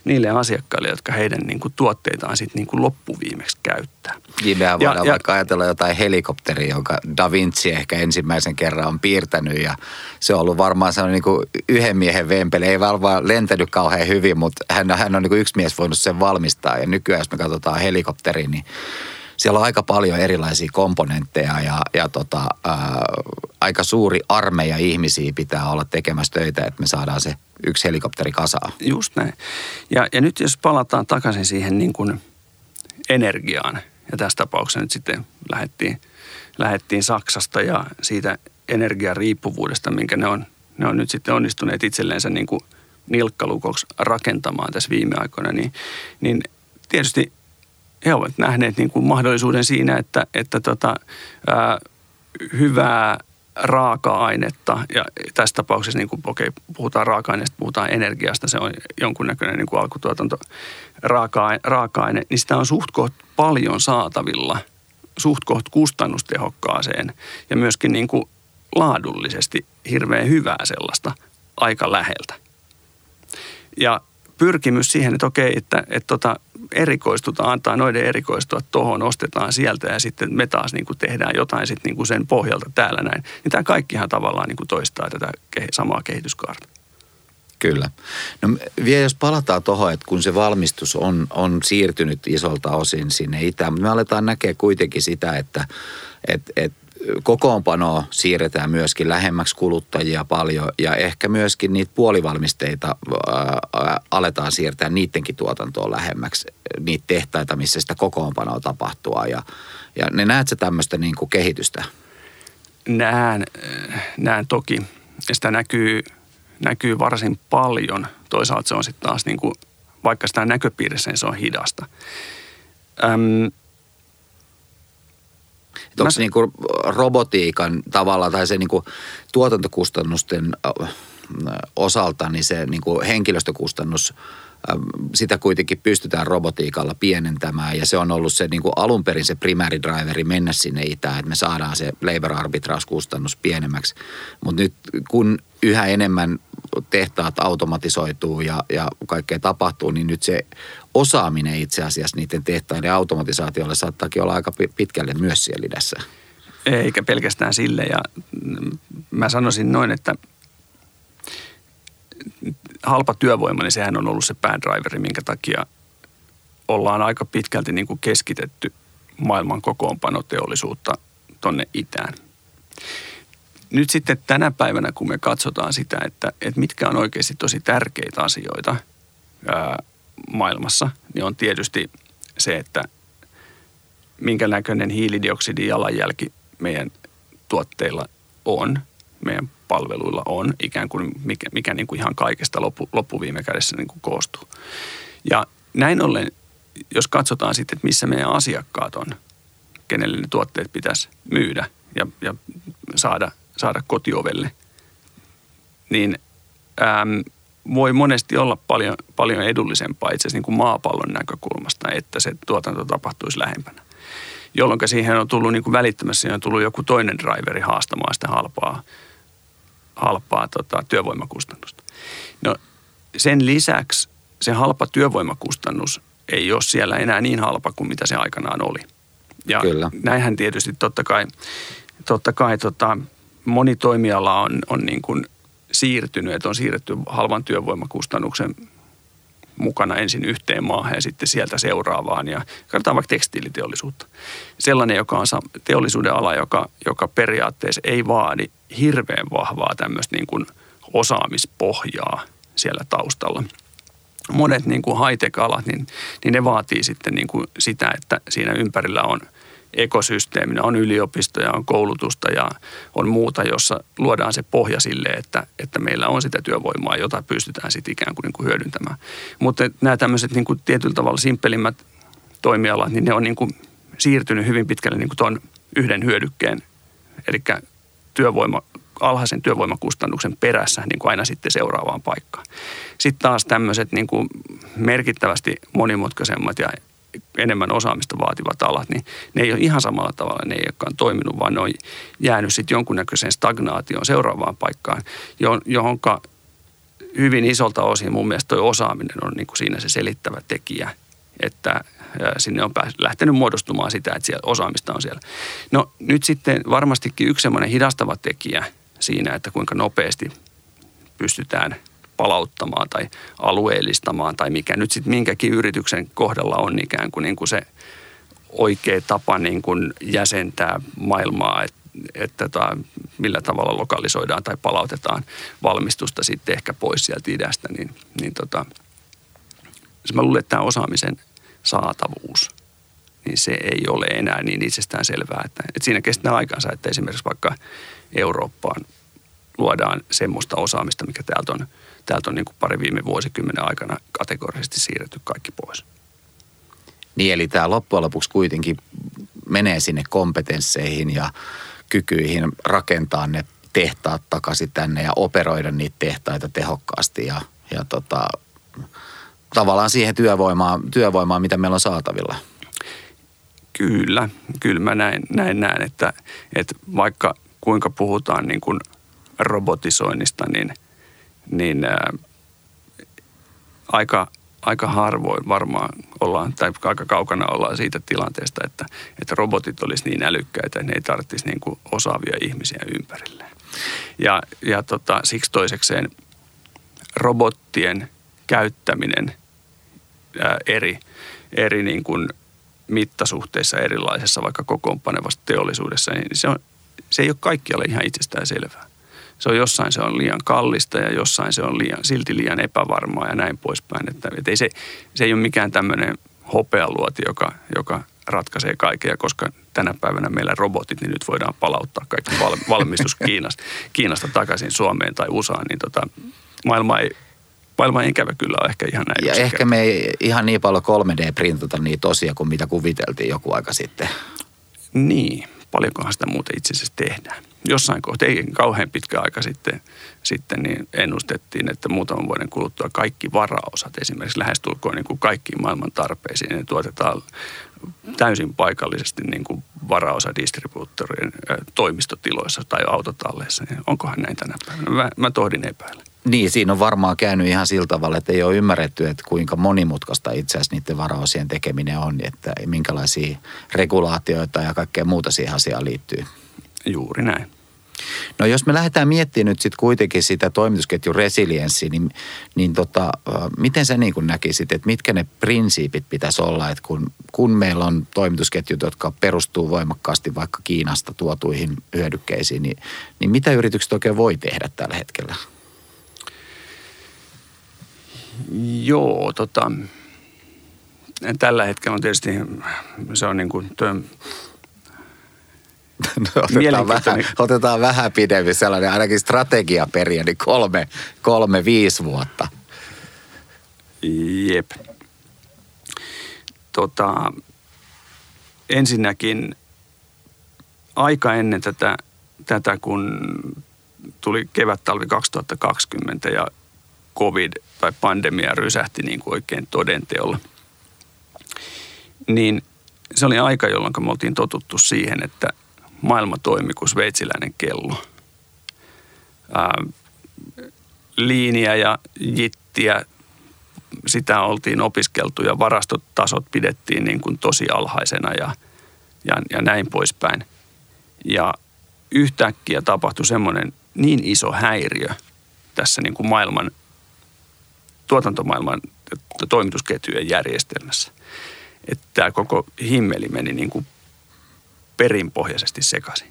niille asiakkaille, jotka heidän niin kuin, tuotteitaan sitten niin kuin loppuviimeksi käyttää. Jimmehän voidaan ja, vaikka ja, ajatella jotain helikopteria, jonka Da Vinci ehkä ensimmäisen kerran on piirtänyt ja se on ollut varmaan sellainen niin kuin yhden miehen vempeli. Ei varmaan lentänyt kauhean hyvin, mutta hän, hän on niin kuin yksi mies voinut sen valmistaa ja nykyään jos me katsotaan helikopteriin, niin siellä on aika paljon erilaisia komponentteja ja, ja tota, ää, aika suuri armeija ihmisiä pitää olla tekemässä töitä, että me saadaan se yksi helikopteri kasaan. Just näin. Ja, ja nyt jos palataan takaisin siihen niin kuin energiaan, ja tässä tapauksessa nyt sitten lähdettiin, lähdettiin Saksasta ja siitä energiariippuvuudesta, minkä ne on, ne on nyt sitten onnistuneet itselleensä niin kuin nilkkalukoksi rakentamaan tässä viime aikoina, niin, niin tietysti he ovat nähneet niin kuin mahdollisuuden siinä, että, että tota, ää, hyvää raaka-ainetta, ja tässä tapauksessa niin kuin, okei, puhutaan raaka-aineesta, puhutaan energiasta, se on jonkunnäköinen niin kuin alkutuotanto raaka-aine, niin sitä on suht koht paljon saatavilla, suht koht kustannustehokkaaseen ja myöskin niin kuin laadullisesti hirveän hyvää sellaista aika läheltä. Ja pyrkimys siihen, että okei, että, että tota, erikoistutaan, antaa noiden erikoistua tuohon, ostetaan sieltä ja sitten me taas niin kuin tehdään jotain sitten niin kuin sen pohjalta täällä näin. Niin tämä kaikkihan tavallaan niin kuin toistaa tätä samaa kehityskaarta. Kyllä. No vielä jos palataan tuohon, että kun se valmistus on, on siirtynyt isolta osin sinne itään, mutta me aletaan näkee kuitenkin sitä, että et, et kokoonpanoa siirretään myöskin lähemmäksi kuluttajia paljon ja ehkä myöskin niitä puolivalmisteita ää, aletaan siirtää niidenkin tuotantoon lähemmäksi, niitä tehtaita, missä sitä kokoonpanoa tapahtuu. Ja, ja ne näet sä tämmöistä niin kuin kehitystä? Näen, näen toki. Ja sitä näkyy... Näkyy varsin paljon. Toisaalta se on sitten taas, niin kuin, vaikka sitä näköpiirissä, niin se on hidasta. Öm, Onko mä... se niin kuin robotiikan tavalla tai se niin kuin tuotantokustannusten osalta, niin se niin kuin henkilöstökustannus, sitä kuitenkin pystytään robotiikalla pienentämään ja se on ollut se niin kuin alun perin se primääridriveri mennä sinne itään, että me saadaan se labor arbitrage-kustannus pienemmäksi. Mutta nyt kun yhä enemmän tehtaat automatisoituu ja, ja kaikkea tapahtuu, niin nyt se osaaminen itse asiassa niiden tehtaiden automatisaatiolle saattaakin olla aika pitkälle myös siellä idässä. Eikä pelkästään sille ja mä sanoisin noin, että halpa työvoima, niin sehän on ollut se päädriveri, minkä takia ollaan aika pitkälti niin kuin keskitetty maailman kokoonpanoteollisuutta tonne itään. Nyt sitten tänä päivänä, kun me katsotaan sitä, että, että mitkä on oikeasti tosi tärkeitä asioita ää, maailmassa, niin on tietysti se, että minkä näköinen hiilidioksidijalanjälki meidän tuotteilla on, meidän palveluilla on, ikään kuin mikä, mikä niin kuin ihan kaikesta loppu, loppuviime kädessä niin kuin koostuu. Ja näin ollen, jos katsotaan sitten, että missä meidän asiakkaat on, kenelle ne tuotteet pitäisi myydä ja, ja saada, saada kotiovelle, niin äm, voi monesti olla paljon, paljon edullisempaa itse asiassa niin kuin maapallon näkökulmasta, että se tuotanto tapahtuisi lähempänä. Jolloin siihen on tullut niin kuin välittömästi, on tullut joku toinen driveri haastamaan sitä halpaa, halpaa tota, työvoimakustannusta. No sen lisäksi se halpa työvoimakustannus ei ole siellä enää niin halpa kuin mitä se aikanaan oli. Ja kyllä. Näinhän tietysti totta kai, totta kai tota, moni toimiala on, on niin kuin siirtynyt, että on siirretty halvan työvoimakustannuksen mukana ensin yhteen maahan ja sitten sieltä seuraavaan. Ja katsotaan vaikka tekstiiliteollisuutta. Sellainen joka on teollisuuden ala, joka, joka periaatteessa ei vaadi hirveän vahvaa tämmöistä niin kuin osaamispohjaa siellä taustalla. Monet niin kuin high-tech-alat, niin, niin ne vaatii sitten niin kuin sitä, että siinä ympärillä on ekosysteeminä, on yliopistoja, on koulutusta ja on muuta, jossa luodaan se pohja sille, että, että meillä on sitä työvoimaa, jota pystytään sitten ikään kuin, niin kuin hyödyntämään. Mutta nämä tämmöiset niin kuin tietyllä tavalla simppelimmät toimialat, niin ne on niin kuin siirtynyt hyvin pitkälle niin kuin tuon yhden hyödykkeen, eli työvoima, alhaisen työvoimakustannuksen perässä niin kuin aina sitten seuraavaan paikkaan. Sitten taas tämmöiset niin kuin merkittävästi monimutkaisemmat ja enemmän osaamista vaativat alat, niin ne ei ole ihan samalla tavalla, ne ei olekaan toiminut, vaan ne on jäänyt sitten jonkunnäköiseen stagnaatioon seuraavaan paikkaan, johonka hyvin isolta osin mun mielestä toi osaaminen on niin kuin siinä se selittävä tekijä, että sinne on lähtenyt muodostumaan sitä, että siellä osaamista on siellä. No nyt sitten varmastikin yksi semmoinen hidastava tekijä siinä, että kuinka nopeasti pystytään palauttamaan tai alueellistamaan tai mikä nyt sitten minkäkin yrityksen kohdalla on ikään kuin, niin kuin se oikea tapa niin kuin jäsentää maailmaa, että, että ta, millä tavalla lokalisoidaan tai palautetaan valmistusta sitten ehkä pois sieltä idästä, niin, niin tota, mä luulen, että tämä osaamisen saatavuus, niin se ei ole enää niin itsestään selvää, että, että siinä kestää aikansa, että esimerkiksi vaikka Eurooppaan luodaan semmoista osaamista, mikä täältä on Täältä on niin kuin pari viime vuosikymmenen aikana kategorisesti siirretty kaikki pois. Niin, eli tämä loppujen lopuksi kuitenkin menee sinne kompetensseihin ja kykyihin rakentaa ne tehtaat takaisin tänne ja operoida niitä tehtaita tehokkaasti ja, ja tota, tavallaan siihen työvoimaan, työvoimaan, mitä meillä on saatavilla. Kyllä, kyllä mä näin, näin näen, että, että vaikka kuinka puhutaan niin kuin robotisoinnista, niin niin ä, aika, aika harvoin varmaan ollaan, tai aika kaukana ollaan siitä tilanteesta, että, että robotit olisi niin älykkäitä, että ne ei tarvitsisi niin kuin osaavia ihmisiä ympärilleen. Ja, ja tota, siksi toisekseen robottien käyttäminen ää, eri, eri niin kuin mittasuhteissa erilaisessa, vaikka kokoonpanevassa teollisuudessa, niin se, on, se ei ole kaikkialle ihan itsestään selvää. Se on jossain se on liian kallista ja jossain se on liian, silti liian epävarmaa ja näin poispäin. Että, et ei se, se ei ole mikään tämmöinen hopealuoti, joka, joka ratkaisee kaikkea, koska tänä päivänä meillä robotit, niin nyt voidaan palauttaa kaikki val, valmistus Kiinasta, Kiinasta takaisin Suomeen tai USAan, niin tota, maailma ei... Maailma ikävä kyllä on ehkä ihan näin. Ja ehkä me ei ihan niin paljon kolme D-printata niitä osia kuin mitä kuviteltiin joku aika sitten. Niin, paljonkohan sitä muuten itse asiassa tehdään. Jossain kohtaa, ei kauhean pitkä aika sitten, sitten niin ennustettiin, että muutaman vuoden kuluttua kaikki varaosat esimerkiksi lähestulkoon niin kuin kaikkiin maailman tarpeisiin. Ne tuotetaan täysin paikallisesti niin kuin varaosadistribuuttorien toimistotiloissa tai autotalleissa. Onkohan näin tänä päivänä? Mä, mä tohdin epäillä. Niin, siinä on varmaan käynyt ihan sillä tavalla, että ei ole ymmärretty, että kuinka monimutkaista itse asiassa niiden varaosien tekeminen on, että minkälaisia regulaatioita ja kaikkea muuta siihen asiaan liittyy. Juuri näin. No jos me lähdetään miettimään nyt sitten kuitenkin sitä toimitusketjun resilienssiä, niin, niin tota, miten sä niin kun näkisit, että mitkä ne prinsiipit pitäisi olla, että kun, kun meillä on toimitusketjut, jotka perustuu voimakkaasti vaikka Kiinasta tuotuihin hyödykkeisiin, niin, niin mitä yritykset oikein voi tehdä tällä hetkellä? Joo, tota, tällä hetkellä on tietysti, se on niin kuin tö... no, otetaan, vähän, otetaan vähän pidempi sellainen, ainakin strategiaperiodi, kolme, kolme, viisi vuotta. Jep. Tota, ensinnäkin aika ennen tätä, tätä, kun tuli kevät-talvi kaksituhattakaksikymmentä ja COVID tai pandemia rysähti niin kuin oikein todenteolla, niin se oli aika, jolloin me oltiin totuttu siihen, että maailma toimi kuin sveitsiläinen kello. Ää, liiniä ja jittiä, sitä oltiin opiskeltu ja varastotasot pidettiin niin kuin tosi alhaisena ja, ja, ja näin poispäin. Ja yhtäkkiä tapahtui semmoinen niin iso häiriö tässä niin kuin maailman tuotantomaailman toimitusketjujen järjestelmässä, että tämä koko himmeli meni niin kuin perinpohjaisesti sekaisin.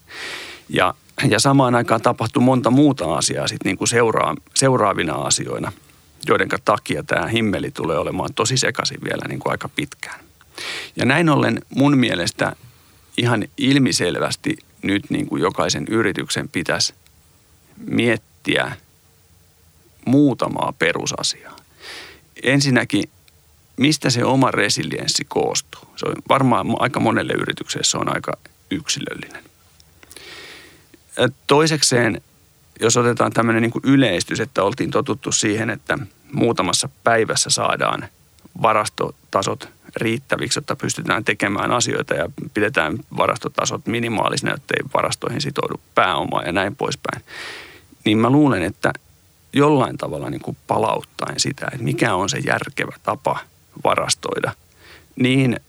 Ja, ja samaan aikaan tapahtui monta muuta asiaa sit niin kuin seuraa, seuraavina asioina, joiden takia tämä himmeli tulee olemaan tosi sekaisin vielä niin kuin aika pitkään. Ja näin ollen mun mielestä ihan ilmiselvästi nyt niin kuin jokaisen yrityksen pitäisi miettiä muutamaa perusasiaa. Ensinnäkin, mistä se oma resilienssi koostuu? Se on varmaan aika monelle yritykselle se on aika yksilöllinen. Toisekseen, jos otetaan tämmöinen niin kuin yleistys, että oltiin totuttu siihen, että muutamassa päivässä saadaan varastotasot riittäviksi, jotta pystytään tekemään asioita ja pidetään varastotasot minimaalisena, jotta ei varastoihin sitoudu pääomaa ja näin poispäin. Niin mä luulen, että jollain tavalla niin kuin palauttaen sitä, että mikä on se järkevä tapa varastoida niin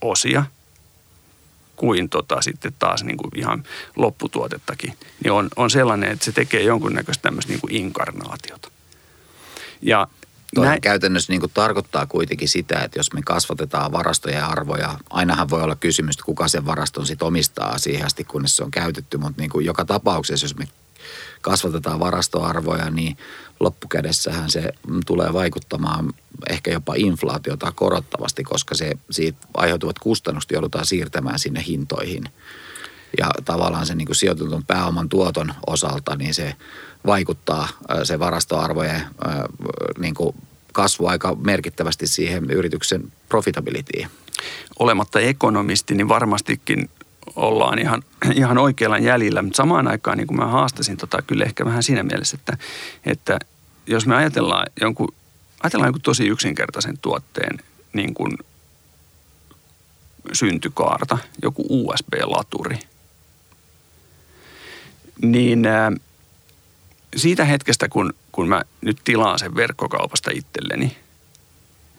osia kuin tota sitten taas niin kuin ihan lopputuotettakin, niin on, on sellainen, että se tekee jonkunnäköistä tämmöistä niin kuin inkarnaatiota. Ja näin... Käytännössä niin kuin tarkoittaa kuitenkin sitä, että jos me kasvatetaan varastojen arvoja, ainahan voi olla kysymys, että kuka sen varaston sit omistaa siihen asti, kunnes se on käytetty, mutta niin kuin joka tapauksessa, jos me kasvatetaan varastoarvoja, niin loppukädessähän se tulee vaikuttamaan ehkä jopa inflaatiota korottavasti, koska se, siitä aiheutuvat kustannukset joudutaan siirtämään sinne hintoihin. Ja tavallaan se niin kuin sijoitetun pääoman tuoton osalta, niin se vaikuttaa se varastoarvojen niin kuin kasvu aika merkittävästi siihen yrityksen profitabilityin. Olematta ekonomisti, niin varmastikin ollaan ihan, ihan oikealla jäljellä, mutta samaan aikaan niin kuin mä haastasin tota kyllä ehkä vähän siinä mielessä, että, että jos me ajatellaan jonkun, ajatellaan jonkun tosi yksinkertaisen tuotteen niin kuin syntykaarta, joku U S B-laturi, niin ää, siitä hetkestä, kun, kun mä nyt tilaan sen verkkokaupasta itselleni,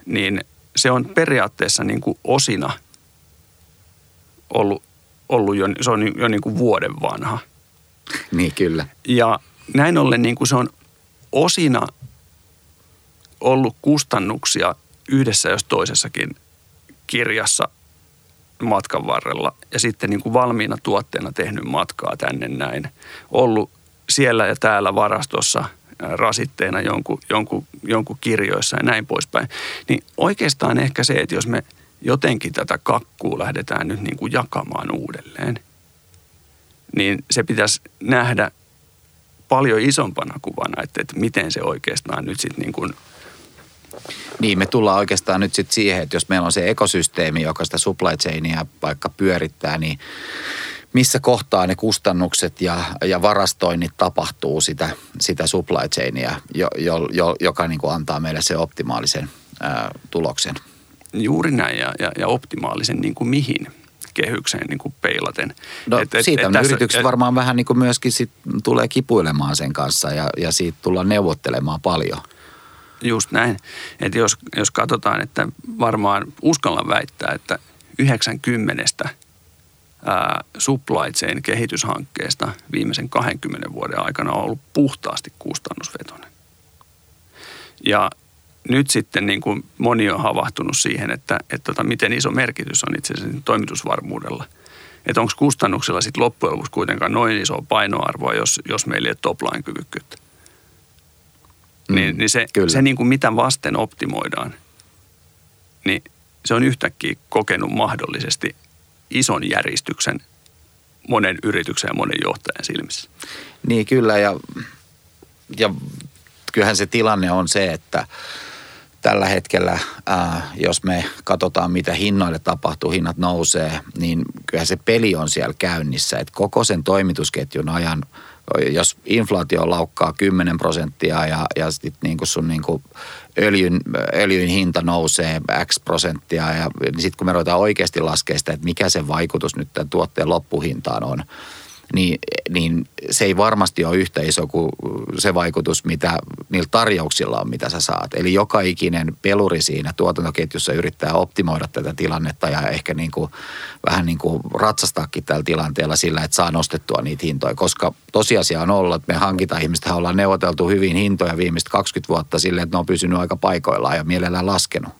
niin se on periaatteessa niin kuin osina ollut, ollut jo, se on jo niin kuin vuoden vanha. Niin, kyllä. Ja näin ollen niin kuin se on osina ollut kustannuksia yhdessä jos toisessakin kirjassa matkan varrella ja sitten niin kuin valmiina tuotteena tehnyt matkaa tänne näin. Ollut siellä ja täällä varastossa rasitteena jonkun, jonkun, jonkun kirjoissa ja näin poispäin. Niin oikeastaan ehkä se, että jos me jotenkin tätä kakkua lähdetään nyt niin kuin jakamaan uudelleen, niin se pitäisi nähdä paljon isompana kuvana, että, että miten se oikeastaan nyt sitten niin kuin... Niin, me tullaan oikeastaan nyt sitten siihen, että jos meillä on se ekosysteemi, joka sitä supply chainia vaikka pyörittää, niin missä kohtaa ne kustannukset ja, ja varastoinnit tapahtuu sitä, sitä supply chainia, jo, jo, jo, joka niin kuin antaa meille sen optimaalisen ää, tuloksen. Juuri näin ja, ja, ja optimaalisen niin kuin mihin kehykseen niin kuin peilaten. No et, et, siitä et, tässä, yritykset et, varmaan vähän niin kuin myöskin sit tulee kipuilemaan sen kanssa ja, ja siitä tullaan neuvottelemaan paljon. Just näin. Että jos, jos katsotaan, että varmaan uskallan väittää, että yhdeksänkymmentä ää, supply chain kehityshankkeesta viimeisen kahdenkymmenen vuoden aikana on ollut puhtaasti kustannusvetoinen. Ja nyt sitten niin kuin moni on havahtunut siihen, että, että, että miten iso merkitys on itse asiassa toimitusvarmuudella. Että onko kustannuksella sitten loppujen lopuksi kuitenkaan noin isoa painoarvoa, jos, jos meillä ei ole top-line-kyvykkyyttä. Mm, niin, niin se, se niin kuin mitä vasten optimoidaan, niin se on yhtäkkiä kokenut mahdollisesti ison järistyksen monen yrityksen ja monen johtajan silmissä. Niin kyllä ja, ja kyllähän se tilanne on se, että tällä hetkellä, ää, jos me katsotaan mitä hinnoille tapahtuu, hinnat nousee, niin kyllähän se peli on siellä käynnissä, että koko sen toimitusketjun ajan jos inflaatio laukkaa kymmenen prosenttia ja, ja sitten niinku sun niinku öljyn, öljyn hinta nousee X prosenttia, ja, niin sitten kun me ruvetaan oikeasti laskemaan sitä, että mikä se vaikutus nyt tämän tuotteen loppuhintaan on, niin, niin se ei varmasti ole yhtä iso kuin se vaikutus, mitä niillä tarjouksilla on, mitä sä saat. Eli joka ikinen peluri siinä tuotantoketjussa yrittää optimoida tätä tilannetta ja ehkä niinku, vähän niinku ratsastaakin tällä tilanteella sillä, että saa nostettua niitä hintoja. Koska tosiasia on ollut, että me hankintaihmisethän ollaan neuvoteltu hyvin hintoja viimeiset kaksikymmentä vuotta silleen, että ne on pysynyt aika paikoillaan ja mielellään laskenut.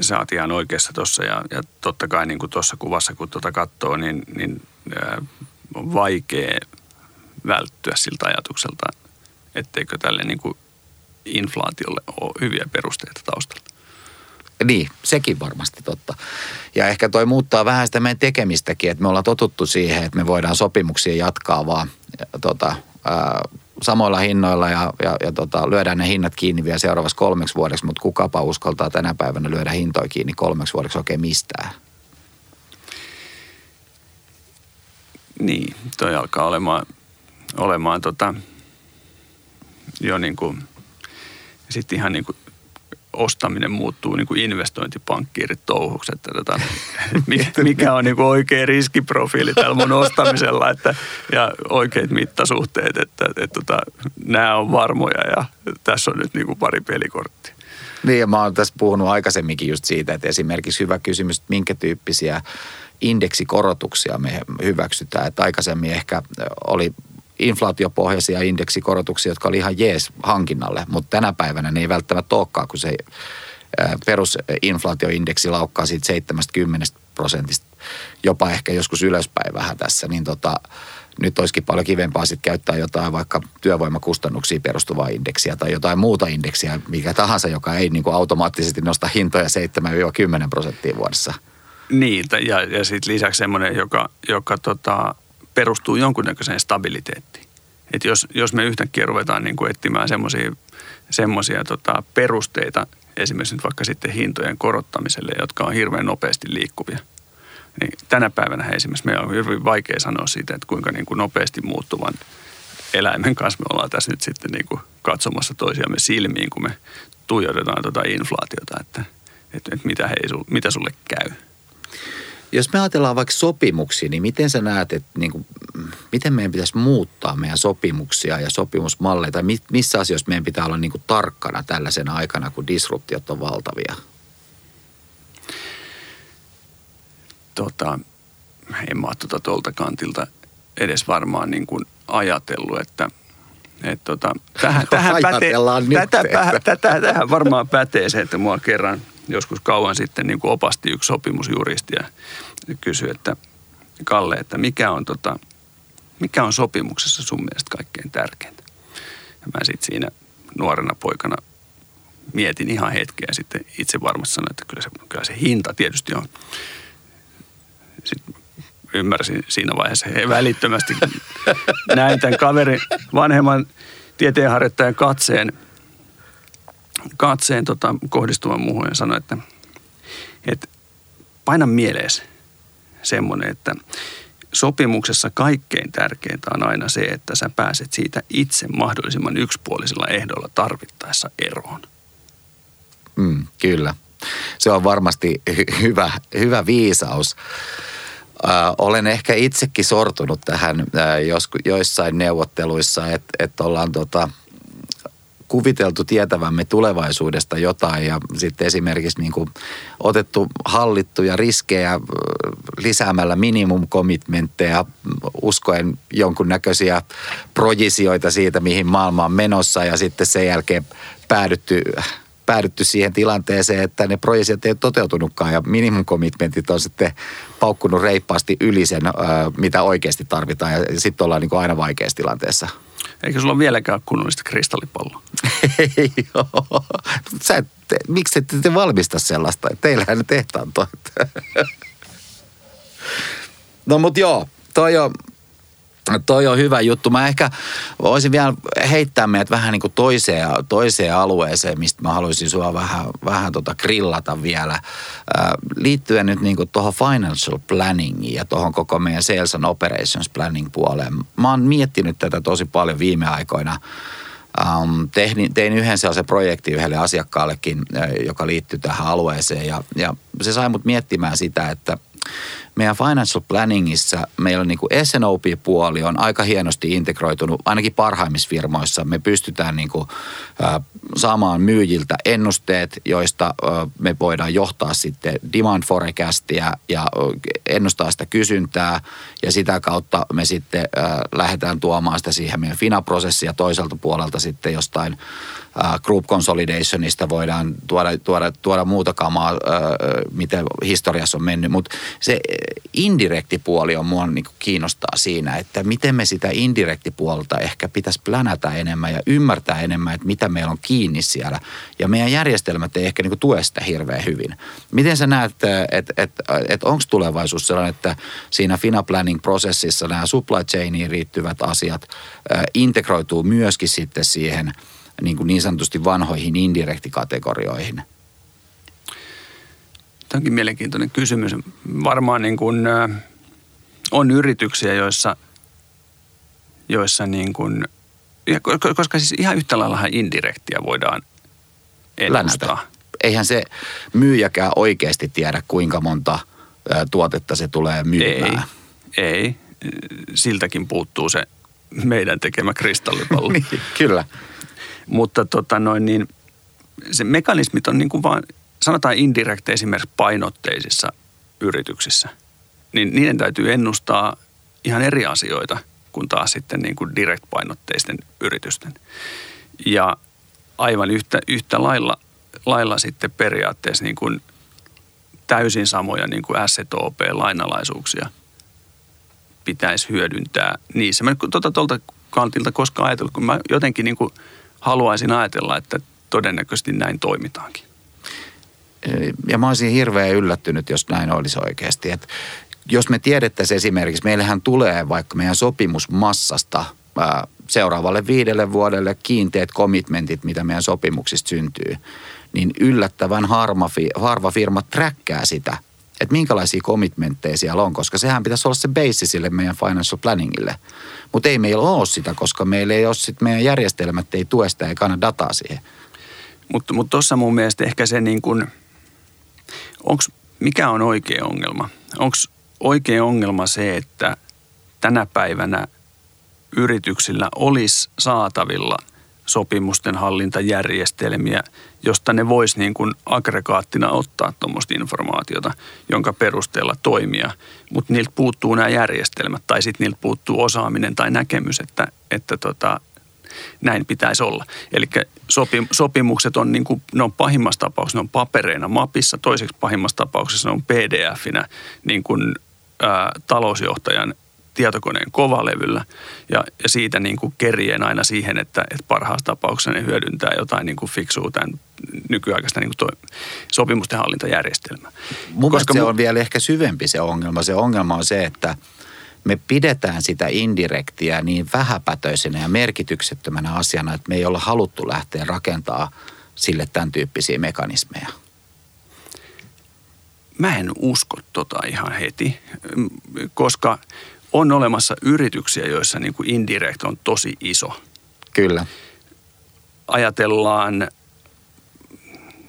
Sä oot ihan oikeassa tuossa ja, ja totta kai niin kuin tuossa kuvassa, kun tuota katsoo, niin... niin äh, on vaikea välttyä siltä ajatukselta, etteikö tälle niin kuin inflaatiolle ole hyviä perusteita taustalla. Niin, sekin varmasti totta. Ja ehkä toi muuttaa vähän sitä meidän tekemistäkin, että me ollaan totuttu siihen, että me voidaan sopimuksia jatkaa vaan ja, tota, ää, samoilla hinnoilla ja, ja, ja tota, lyödään ne hinnat kiinni vielä seuraavaksi kolmeksi vuodeksi, mutta kukapa uskaltaa tänä päivänä lyödä hintoja kiinni kolmeksi vuodeksi oikein mistään. Niin, toi alkaa olemaan, olemaan tota, jo niin kuin, sitten ihan niin kuin ostaminen muuttuu niin kuin investointipankkiiritouhuksi, että tota, mikä on niin kuin oikea riskiprofiili tällä mun ostamisella että, ja oikeat mittasuhteet, että, että tota, nämä on varmoja ja tässä on nyt niin kuin pari pelikorttia. Niin ja mä oon tässä puhunut aikaisemminkin just siitä, että esimerkiksi hyvä kysymys, että minkä tyyppisiä indeksikorotuksia me hyväksytään. Että aikaisemmin ehkä oli inflaatiopohjaisia indeksikorotuksia, jotka oli ihan jees hankinnalle, mutta tänä päivänä ne ei välttämättä olekaan, kun se perusinflaatioindeksi laukkaa siitä seitsemästäkymmenestä prosentista, jopa ehkä joskus ylöspäin vähän tässä, niin tota, nyt olisikin paljon kivempaa sitten käyttää jotain vaikka työvoimakustannuksiin perustuvaa indeksiä tai jotain muuta indeksiä, mikä tahansa, joka ei niin kuin automaattisesti nosta hintoja seitsemästä kymmeneen prosenttiin vuodessa. Niitä ja, ja sitten lisäksi semmoinen, joka, joka tota, perustuu jonkunnäköiseen stabiliteettiin. Että jos, jos me yhtäkkiä ruvetaan niinku etsimään semmoisia tota, perusteita, esimerkiksi nyt vaikka sitten hintojen korottamiselle, jotka on hirveän nopeasti liikkuvia. Niin tänä päivänä esimerkiksi meillä on hyvin vaikea sanoa siitä, että kuinka niinku nopeasti muuttuvan eläimen kanssa me ollaan tässä nyt sitten niinku katsomassa toisiamme silmiin, kun me tuijotetaan tota inflaatiota, että et, et mitä, hei, sul, mitä sulle käy. Jos me ajatellaan vaikka sopimuksia, niin miten sä näet, että niin kuin miten meidän pitäisi muuttaa meidän sopimuksia ja sopimusmalleja, tai missä asioissa meidän pitää olla niin kuin tarkkana tällaisena aikana, kun disruptiot on valtavia? Tota, en mä tuota tuolta kantilta edes varmaan niin kuin ajatellut, että et tota, tähän, tähän, pätee, tätä, tätä, tähän varmaan pätee se, että mua kerran joskus kauan sitten niin kuin opasti yksi sopimusjuristi ja kysyi, että Kalle, että mikä on, tota, mikä on sopimuksessa sun mielestä kaikkein tärkeintä? Ja mä sitten siinä nuorena poikana mietin ihan hetkeä ja sitten itse varmasti sanoin, että kyllä se, kyllä se hinta tietysti on. Sitten ymmärsin siinä vaiheessa välittömästi näin tämän kaverin vanhemman tieteenharjoittajan katseen, katseen tota, kohdistuvan muuhun ja sanoi, että, että paina mieleesi semmoinen, että sopimuksessa kaikkein tärkeintä on aina se, että sä pääset siitä itse mahdollisimman yksipuolisilla ehdoilla tarvittaessa eroon. Mm, kyllä. Se on varmasti hy- hyvä, hyvä viisaus. Äh, olen ehkä itsekin sortunut tähän äh, josku, joissain neuvotteluissa, että et ollaan tota, kuviteltu tietävämme tulevaisuudesta jotain ja sitten esimerkiksi niin kuin otettu hallittuja riskejä lisäämällä minimum-commitmentteja, uskoen jonkunnäköisiä projisioita siitä, mihin maailma on menossa ja sitten sen jälkeen päädytty... päädytty siihen tilanteeseen, että ne projektit ei ole toteutunutkaan ja minimum-commitmentit on sitten paukkunut reippaasti yli sen, mitä oikeasti tarvitaan ja sitten ollaan niin kuin aina vaikeassa tilanteessa. Eikö sulla ole vieläkään kunnollista kristallipalloa? Ei joo. Sä et, miksi ette te valmista sellaista? Teillähän ne tehtaan toi. No mut joo, toi on... Toi on hyvä juttu. Mä ehkä voisin vielä heittää meidät vähän niin kuin toiseen, toiseen alueeseen, mistä mä haluaisin sua vähän, vähän tota grillata vielä. Äh, liittyen nyt niin kuin tuohon financial planningiin ja tuohon koko meidän sales and operations planning puoleen. Mä oon miettinyt tätä tosi paljon viime aikoina. Ähm, tein, tein yhden sellaisen projektin yhdelle asiakkaallekin, äh, joka liittyy tähän alueeseen ja, ja se sai mut miettimään sitä, että meidän financial planningissa meillä on niin kuin S and O P-puoli on aika hienosti integroitunut, ainakin parhaimmissa firmoissa. Me pystytään niin kuin, äh, saamaan myyjiltä ennusteet, joista äh, me voidaan johtaa sitten demand forecastia ja ennustaa sitä kysyntää. Ja sitä kautta me sitten äh, lähdetään tuomaan sitä siihen meidän F I N A-prosessiin ja toiselta puolelta sitten jostain äh, group consolidationista voidaan tuoda, tuoda, tuoda muuta kamaa, äh, miten historiassa on mennyt, mutta se indirektipuoli on mua niin kuin kiinnostaa siinä, että miten me sitä indirektipuolta ehkä pitäisi plänätä enemmän ja ymmärtää enemmän, että mitä meillä on kiinni siellä. Ja meidän järjestelmät ei ehkä niin kuin tue sitä hirveän hyvin. Miten sä näet, että, että, että, että onko tulevaisuus sellainen, että siinä F I N A Planning-prosessissa nämä supply chainiin riittyvät asiat integroituu myöskin sitten siihen niin kuin niin sanotusti vanhoihin indirektikategorioihin? Tämä onkin mielenkiintoinen kysymys. Varmaan niin kuin, ä, on yrityksiä, joissa, joissa niin kuin, koska siis ihan yhtä laillahan indirektiä voidaan ennustaa. Lännätä. Eihän se myyjäkään oikeasti tiedä, kuinka monta ä, tuotetta se tulee myymään. Ei, ei. Siltäkin puuttuu se meidän tekemä kristallipallo. Niin, kyllä. Mutta tota noin, niin, se mekanismit on niin kuin vaan... Sanotaan indirect esimerkiksi painotteisissa yrityksissä, niin niiden täytyy ennustaa ihan eri asioita kuin taas sitten niin kuin direct-painotteisten yritysten. Ja aivan yhtä, yhtä lailla, lailla sitten periaatteessa niin kuin täysin samoja niin kuin S T O P-lainalaisuuksia pitäisi hyödyntää niissä. Mä en tuolta, tuolta kantilta koskaan ajatellut, kun mä jotenkin niin kuin haluaisin ajatella, että todennäköisesti näin toimitaankin. Ja mä olisin hirveän yllättynyt, jos näin olisi oikeasti. Et jos me tiedettäisiin esimerkiksi, meillähän tulee vaikka meidän sopimusmassasta ää, seuraavalle viidelle vuodelle kiinteät commitmentit, mitä meidän sopimuksista syntyy, niin yllättävän harma, harva firma träkkää sitä, että minkälaisia commitmentteja siellä on, koska sehän pitäisi olla se base sille meidän financial planningille. Mutta ei meillä ole sitä, koska meillä ei ole sit, meidän järjestelmät ei tue sitä, ei kanna dataa siihen. Mutta mut tuossa mun mielestä ehkä se niin kuin... Onks, mikä on oikea ongelma? Onko oikea ongelma se, että tänä päivänä yrityksillä olisi saatavilla sopimusten hallintajärjestelmiä, josta ne voisi niin kuin aggregaattina ottaa tuommoista informaatiota, jonka perusteella toimia. Mutta niiltä puuttuu nämä järjestelmät tai sitten niiltä puuttuu osaaminen tai näkemys, että, että tota, näin pitäisi olla. Eli sopi, sopimukset on, niin kuin, ne on pahimmassa tapauksessa, ne on papereina mapissa, toiseksi pahimmassa tapauksessa ne on P D F:inä niin kuin, ää, talousjohtajan tietokoneen kovalevyllä ja, ja siitä niin kuin kerien aina siihen, että, että parhaassa tapauksessa ne hyödyntää jotain niin kuin fiksua tämän nykyaikaista niin kuin toi, sopimusten hallintajärjestelmää. Mun Koska se on mu- vielä ehkä syvempi se ongelma. Se ongelma on se, että me pidetään sitä indirektiä niin vähäpätöisenä ja merkityksettömänä asiana, että me ei olla haluttu lähteä rakentaa sille tämän tyyppisiä mekanismeja. Mä en usko tota ihan heti, koska on olemassa yrityksiä, joissa niin kuin indirect on tosi iso. Kyllä. Ajatellaan,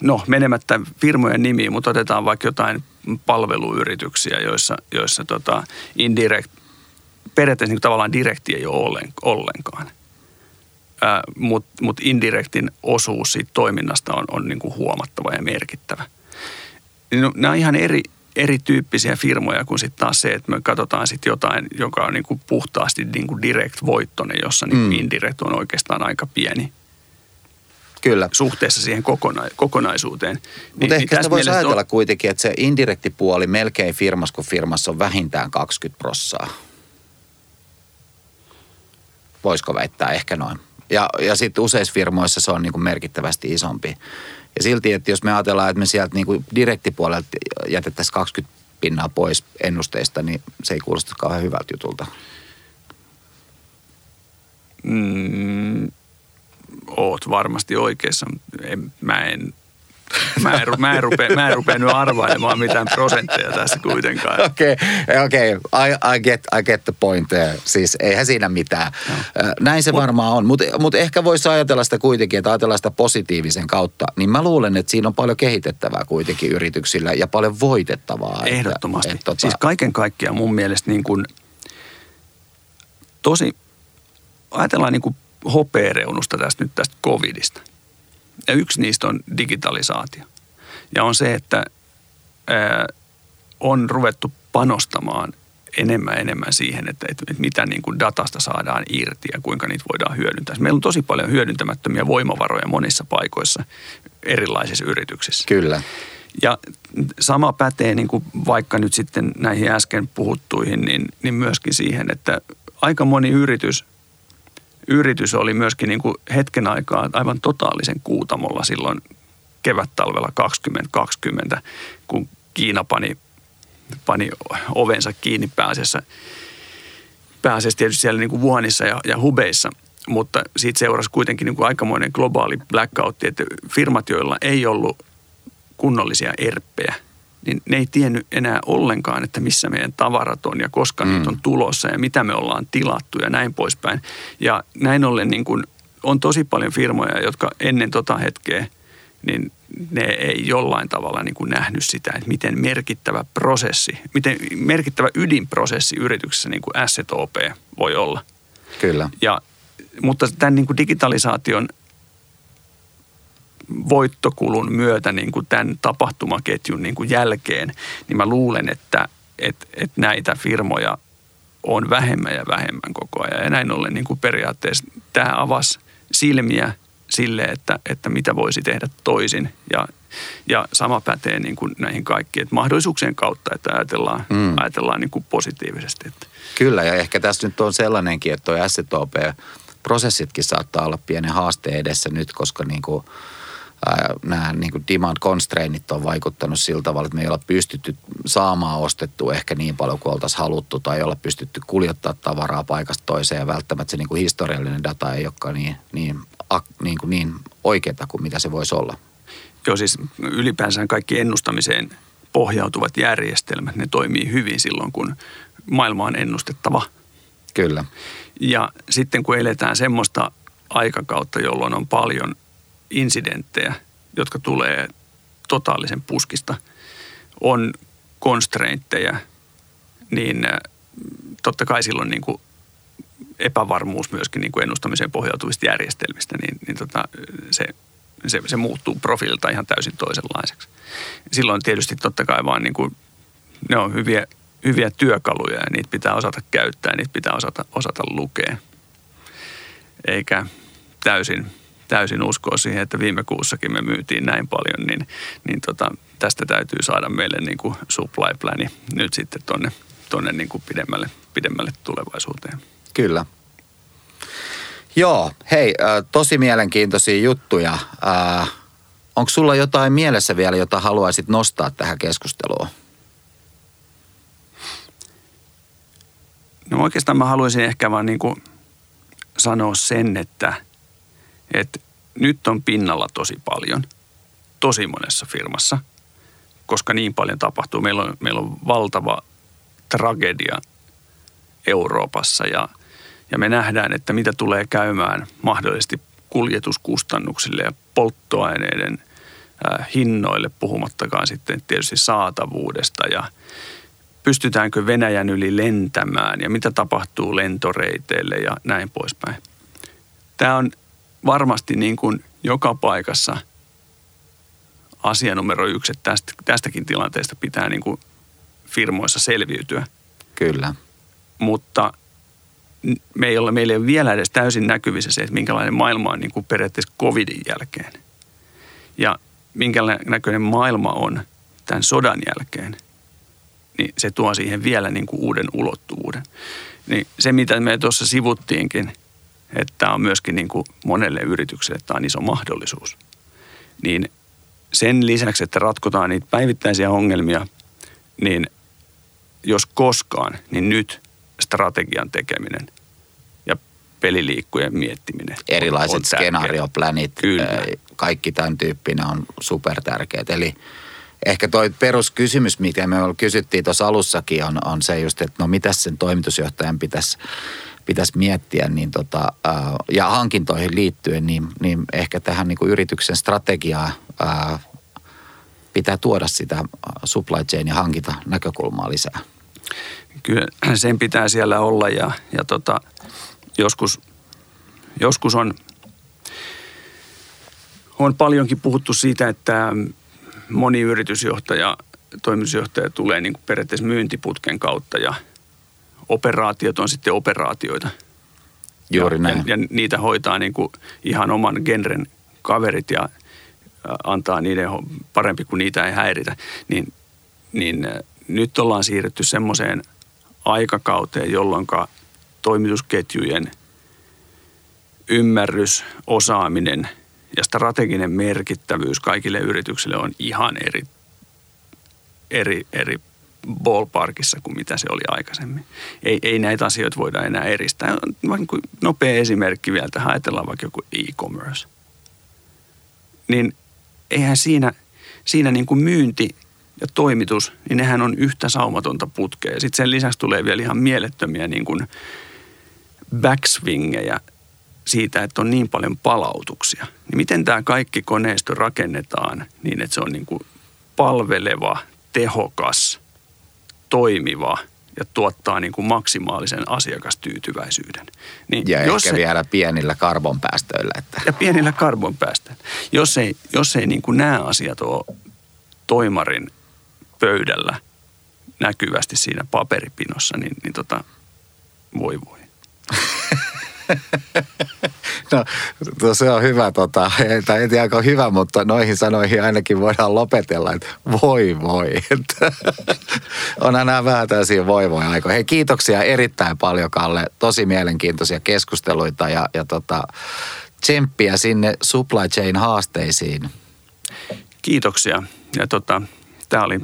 no menemättä firmojen nimiin, mutta otetaan vaikka jotain palveluyrityksiä, joissa, joissa tota indirect, periaatteessa niin kuin tavallaan direkti ei ole ollenkaan. Mutta mut indirectin osuus siitä toiminnasta on, on niin kuin huomattava ja merkittävä. No, nämä on ihan eri... erityyppisiä firmoja kuin sitten taas se, että me katsotaan sitten jotain, joka on niinku puhtaasti niinku direct-voittoinen, jossa niinku mm. indirect on oikeastaan aika pieni. Kyllä. Suhteessa siihen kokona- kokonaisuuteen. Mutta niin, ehkä niin sitä voisi ajatella on... kuitenkin, että se indirektipuoli melkein firmassa kuin firmassa on vähintään kaksikymmentä prossaa. Voisiko väittää? Ehkä noin. Ja, ja sitten useissa firmoissa se on niinku merkittävästi isompi. Ja silti, että jos me ajatellaan, että me sieltä niin kuin direktipuolelta jätettäisiin kaksikymmentä pinnaa pois ennusteista, niin se ei kuulosta kauhean hyvältä jutulta. Mm, oot varmasti oikeassa, mutta en, mä en... Mä en, mä, en rupea, mä en rupea nyt arvailemaan mitään prosentteja tässä kuitenkaan. Okei, okay, okay. I, I, get, I get the point. Siis eihän siinä mitään. No. Näin se mut, varmaan on. Mutta mut ehkä voisi ajatella sitä kuitenkin, että ajatellaan sitä positiivisen kautta. Niin mä luulen, että siinä on paljon kehitettävää kuitenkin yrityksillä ja paljon voitettavaa. Ehdottomasti. Että, että, tota... Siis kaiken kaikkiaan mun mielestä niin kun tosi, ajatellaan niin kun hopeereunusta tästä nyt tästä covidista. Ja yksi niistä on digitalisaatio. Ja on se, että ää, on ruvettu panostamaan enemmän enemmän siihen, että, että, että mitä niin kuin datasta saadaan irti ja kuinka niitä voidaan hyödyntää. Meillä on tosi paljon hyödyntämättömiä voimavaroja monissa paikoissa erilaisissa yrityksissä. Kyllä. Ja sama pätee niin kuin vaikka nyt sitten näihin äsken puhuttuihin, niin, niin myöskin siihen, että aika moni yritys... Yritys oli myöskin niin kuin hetken aikaa aivan totaalisen kuutamolla silloin kevättalvella kaksituhattakaksikymmentä, kun Kiina pani, pani ovensa kiinni pääasiassa, pääasiassa tietysti siellä niin kuin Wuhanissa ja, ja Hubeissa, mutta siitä seurasi kuitenkin niin kuin aikamoinen globaali blackout, että firmat, joilla ei ollut kunnollisia erppejä, niin ne ei tiennyt enää ollenkaan, että missä meidän tavarat on ja koska mm. niitä on tulossa ja mitä me ollaan tilattu ja näin poispäin. Ja näin ollen niin kun on tosi paljon firmoja, jotka ennen tota hetkeä, niin ne ei jollain tavalla niin kun nähnyt sitä, että miten merkittävä prosessi, miten merkittävä ydinprosessi yrityksessä niin kuin S and O P voi olla. Kyllä. Ja, mutta tämän niin kun digitalisaation voittokulun myötä niin kuin tämän tapahtumaketjun niin kuin jälkeen, niin mä luulen, että, että, että näitä firmoja on vähemmän ja vähemmän koko ajan. Ja näin ollen niin kuin periaatteessa tämä avasi silmiä sille, että, että mitä voisi tehdä toisin. Ja, ja sama pätee niin kuin näihin kaikkiin mahdollisuuksien kautta, että ajatellaan, mm. ajatellaan niin kuin positiivisesti. Että. Kyllä, ja ehkä tässä nyt on sellainenkin, että tuo S and O P-prosessitkin saattaa olla pienen haasteen edessä nyt, koska niin kuin nämä niin kuin demand constraintit on vaikuttanut sillä tavalla, että me ei olla pystytty saamaan ostettua ehkä niin paljon kuin oltaisiin haluttu tai ei olla pystytty kuljettaa tavaraa paikasta toiseen ja välttämättä se niin kuin historiallinen data ei olekaan niin, niin, niin, kuin niin oikeata kuin mitä se voisi olla. Joo, siis ylipäänsä kaikki ennustamiseen pohjautuvat järjestelmät, ne toimii hyvin silloin, kun maailma on ennustettava. Kyllä. Ja sitten kun eletään semmoista aikakautta, jolloin on paljon insidenttejä, jotka tulee totaalisen puskista, on constraintteja, niin totta kai silloin niin kuin epävarmuus myöskin niin kuin ennustamiseen pohjautuvista järjestelmistä, niin, niin tota, se, se, se muuttuu profiililta ihan täysin toisenlaiseksi. Silloin tietysti totta kai vaan niin kuin, ne on hyviä, hyviä työkaluja ja niitä pitää osata käyttää ja niitä pitää osata, osata lukea. Eikä täysin, täysin uskoa siihen, että viime kuussakin me myytiin näin paljon, niin, niin tota, tästä täytyy saada meille niin kuin supply plani nyt sitten tonne, tonne niin kuin pidemmälle, pidemmälle tulevaisuuteen. Kyllä. Joo, hei, tosi mielenkiintoisia juttuja. Onko sulla jotain mielessä vielä, jota haluaisit nostaa tähän keskusteluun? No oikeastaan mä haluaisin ehkä vaan niin kuin sanoa sen, että, että nyt on pinnalla tosi paljon, tosi monessa firmassa, koska niin paljon tapahtuu. Meillä on, meillä on valtava tragedia Euroopassa ja Ja me nähdään, että mitä tulee käymään mahdollisesti kuljetuskustannuksille ja polttoaineiden äh, hinnoille, puhumattakaan sitten tietysti saatavuudesta ja pystytäänkö Venäjän yli lentämään ja mitä tapahtuu lentoreiteille ja näin poispäin. Tämä on varmasti niin kuin joka paikassa asia numero yksi, että tästä, tästäkin tilanteesta pitää niin kuin firmoissa selviytyä. Kyllä. Mutta Me ei ole, meillä ei ole vielä edes täysin näkyvissä se, että minkälainen maailma on niin kuin periaatteessa covidin jälkeen. Ja minkälainen näköinen maailma on tämän sodan jälkeen, niin se tuo siihen vielä niin kuin uuden ulottuvuuden. Niin se, mitä me tuossa sivuttiinkin, että on myöskin niin kuin monelle yritykselle, että tämä on iso mahdollisuus. Niin sen lisäksi, että ratkotaan niitä päivittäisiä ongelmia, niin jos koskaan, niin nyt strategian tekeminen ja peliliikkujen miettiminen. Erilaiset skenaarioplänit, kaikki tämän tyyppinen on supertärkeät. Eli ehkä toi peruskysymys, mitä me kysyttiin tuossa alussakin, on, on se just, että no mitäs sen toimitusjohtajan pitäisi, pitäisi miettiä niin tota, ja hankintoihin liittyen, niin, niin ehkä tähän niin kuin yrityksen strategiaan pitää tuoda sitä supply chain ja hankinta näkökulmaa lisää. Kyllä sen pitää siellä olla ja, ja tota, joskus, joskus on, on paljonkin puhuttu siitä, että moni yritysjohtaja, toimitusjohtaja tulee niin kuin periaatteessa myyntiputken kautta ja operaatiot on sitten operaatioita. Juuri näin. Ja, ja, ja niitä hoitaa niin kuin ihan oman genren kaverit ja antaa niiden parempi, kun niitä ei häiritä, niin, niin nyt ollaan siirrytty semmoiseen aikakauteen, jolloin toimitusketjujen ymmärrys, osaaminen ja strateginen merkittävyys kaikille yrityksille on ihan eri, eri, eri ballparkissa kuin mitä se oli aikaisemmin. Ei, ei näitä asioita voida enää eristää. Vaikka nopea esimerkki vielä tähän, ajatellaan vaikka joku e-commerce. Niin eihän siinä, siinä niin kuin myynti ja toimitus, niin nehän on yhtä saumatonta putkea. Sitten sen lisäksi tulee vielä ihan mielettömiä niin kuin backswingejä siitä, että on niin paljon palautuksia. Niin miten tämä kaikki koneisto rakennetaan niin, että se on niin kuin palveleva, tehokas, toimiva ja tuottaa niin kuin maksimaalisen asiakastyytyväisyyden. Niin ja jos ehkä ei, vielä pienillä karbonpäästöillä. Että. Ja pienillä karbonpäästöillä. Jos ei, jos ei niin kuin nämä asiat ole toimarin pöydällä näkyvästi siinä paperipinossa, niin, niin tota, voi voi. No, no se on hyvä, tota, tai en tiedä, onko hyvä, mutta noihin sanoihin ainakin voidaan lopetella, että voi voi. Onhan nämä vähän tällaisia voi voi aikoja. Hei, kiitoksia erittäin paljon, Kalle. Tosi mielenkiintoisia keskusteluita ja, ja tota, tsemppiä sinne supply chain haasteisiin. Kiitoksia. Ja tota, tämä oli,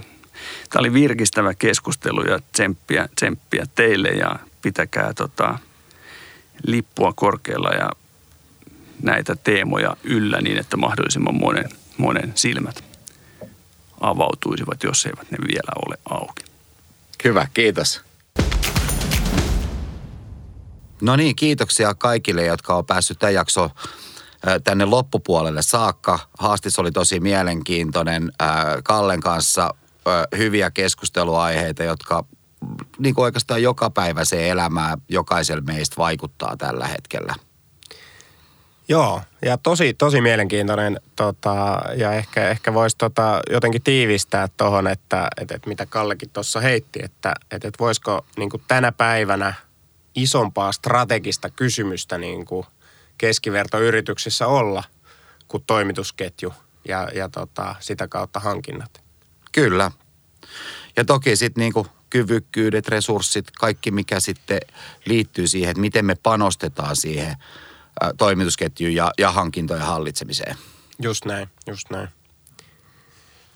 oli virkistävä keskustelu ja tsemppiä, tsemppiä teille ja pitäkää tota, lippua korkealla ja näitä teemoja yllä niin, että mahdollisimman monen, monen silmät avautuisivat, jos eivät ne vielä ole auki. Hyvä, kiitos. No niin, kiitoksia kaikille, jotka on päässyt tämän jakson tänne loppupuolelle saakka. Haastis oli tosi mielenkiintoinen. Kallen kanssa hyviä keskusteluaiheita, jotka niin kuin oikeastaan joka päivä se elämä jokaisella meistä vaikuttaa tällä hetkellä. Joo, ja tosi, tosi mielenkiintoinen tota, ja ehkä, ehkä voisi tota, jotenkin tiivistää tuohon, että, että, että mitä Kallekin tuossa heitti, että, että, että voisiko niin kuin tänä päivänä isompaa strategista kysymystä niin kuin keskivertoyrityksissä olla kuin toimitusketju ja, ja tota, sitä kautta hankinnat. Kyllä. Ja toki sitten niin kuin kyvykkyydet, resurssit, kaikki mikä sitten liittyy siihen, että miten me panostetaan siihen toimitusketjuun ja, ja hankintojen hallitsemiseen. Just näin, just näin.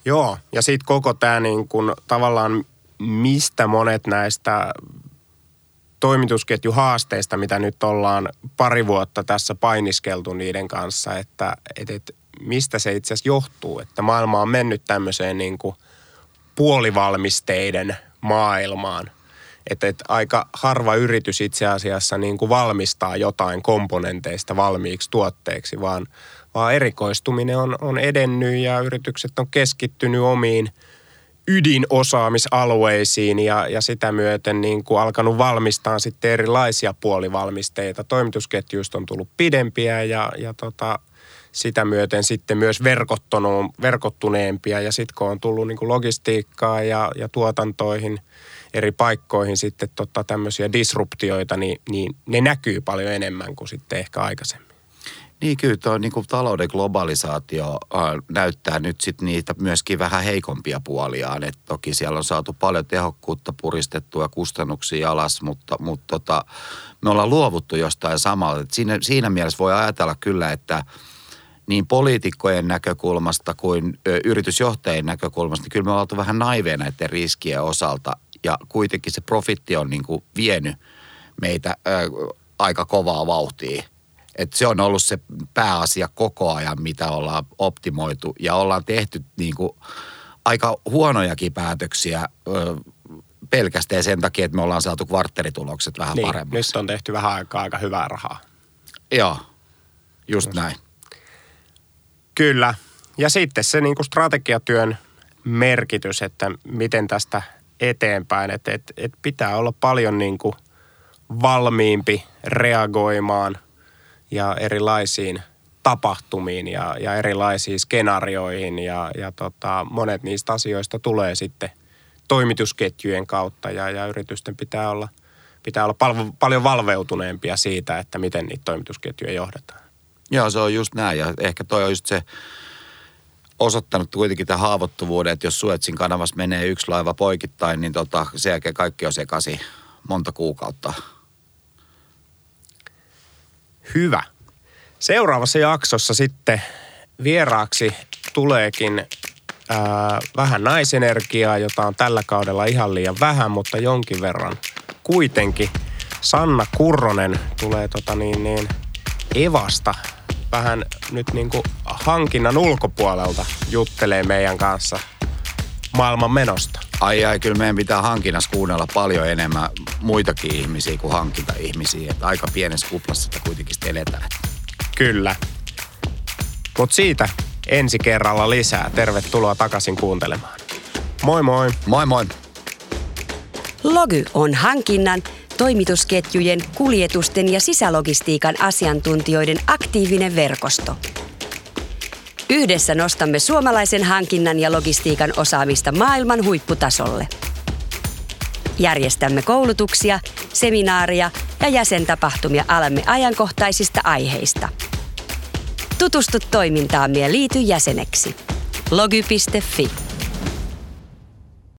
Joo, ja sitten koko tämä niin kun tavallaan mistä monet näistä toimitusketjuhaasteista, mitä nyt ollaan pari vuotta tässä painiskeltu niiden kanssa, että et, et, mistä se itse asiassa johtuu, että maailma on mennyt tämmöiseen niin kuin puolivalmisteiden maailmaan. Että et aika harva yritys itse asiassa niin kuin valmistaa jotain komponenteista valmiiksi tuotteeksi, vaan, vaan erikoistuminen on, on edennyt ja yritykset on keskittynyt omiin ydinosaamisalueisiin ja, ja sitä myöten niin kuin alkanut valmistaa sitten erilaisia puolivalmisteita. Toimitusketjuista on tullut pidempiä ja, ja tota, sitä myöten sitten myös verkottuneempia ja sitten kun on tullut niin kuin logistiikkaa ja, ja tuotantoihin eri paikkoihin sitten tota, tämmöisiä disruptioita, niin, niin ne näkyy paljon enemmän kuin sitten ehkä aikaisemmin. Niin kyllä tuo niin kuin talouden globalisaatio äh, näyttää nyt sitten niitä myöskin vähän heikompia puoliaan. Et toki siellä on saatu paljon tehokkuutta puristettua ja kustannuksia alas, mutta, mutta tota, me ollaan luovuttu jostain samalla. Et siinä, siinä mielessä voi ajatella kyllä, että niin poliitikkojen näkökulmasta kuin ö, yritysjohtajien näkökulmasta, niin kyllä me ollaan oltu vähän naiveja näiden riskien osalta. Ja kuitenkin se profitti on niin kuin vienyt meitä ö, aika kovaa vauhtia. Et se on ollut se pääasia koko ajan, mitä ollaan optimoitu. Ja ollaan tehty niin kuin aika huonojakin päätöksiä ö, pelkästään sen takia, että me ollaan saatu kvartteritulokset vähän niin, paremmaksi. Nyt on tehty vähän aikaa aika hyvää rahaa. Joo, just no. näin. Kyllä. Ja sitten se niin kuin strategiatyön merkitys, että miten tästä eteenpäin, että et, et pitää olla paljon niin kuin valmiimpi reagoimaan ja erilaisiin tapahtumiin ja, ja erilaisiin skenaarioihin ja, ja tota, monet niistä asioista tulee sitten toimitusketjujen kautta ja, ja yritysten pitää olla, pitää olla pal- paljon valveutuneempia siitä, että miten niitä toimitusketjuja johdetaan. Joo, se on just näin ja ehkä toi on just se osoittanut kuitenkin tämän haavoittuvuuden, että jos Suetsin kanavassa menee yksi laiva poikittain, niin tota, sen jälkeen kaikki on sekaisin monta kuukautta. Hyvä. Seuraavassa jaksossa sitten vieraaksi tuleekin ää, vähän naisenergiaa, jota on tällä kaudella ihan liian vähän, mutta jonkin verran kuitenkin. Sanna Kurronen tulee tota niin, niin Evasta vähän nyt niin kuin hankinnan ulkopuolelta juttelee meidän kanssa maailman menosta. Ai ai, kyllä meidän pitää hankinnassa kuunnella paljon enemmän muitakin ihmisiä kuin hankintaihmisiä. Että aika pienessä kuplassa sitä kuitenkin sitä eletään. Kyllä. Mutta siitä ensi kerralla lisää. Tervetuloa takaisin kuuntelemaan. Moi moi. Moi moi. Logy on hankinnan, toimitusketjujen, kuljetusten ja sisälogistiikan asiantuntijoiden aktiivinen verkosto. Yhdessä nostamme suomalaisen hankinnan ja logistiikan osaamista maailman huipputasolle. Järjestämme koulutuksia, seminaaria ja jäsentapahtumia alamme ajankohtaisista aiheista. Tutustu toimintaamme ja liity jäseneksi. logy piste fi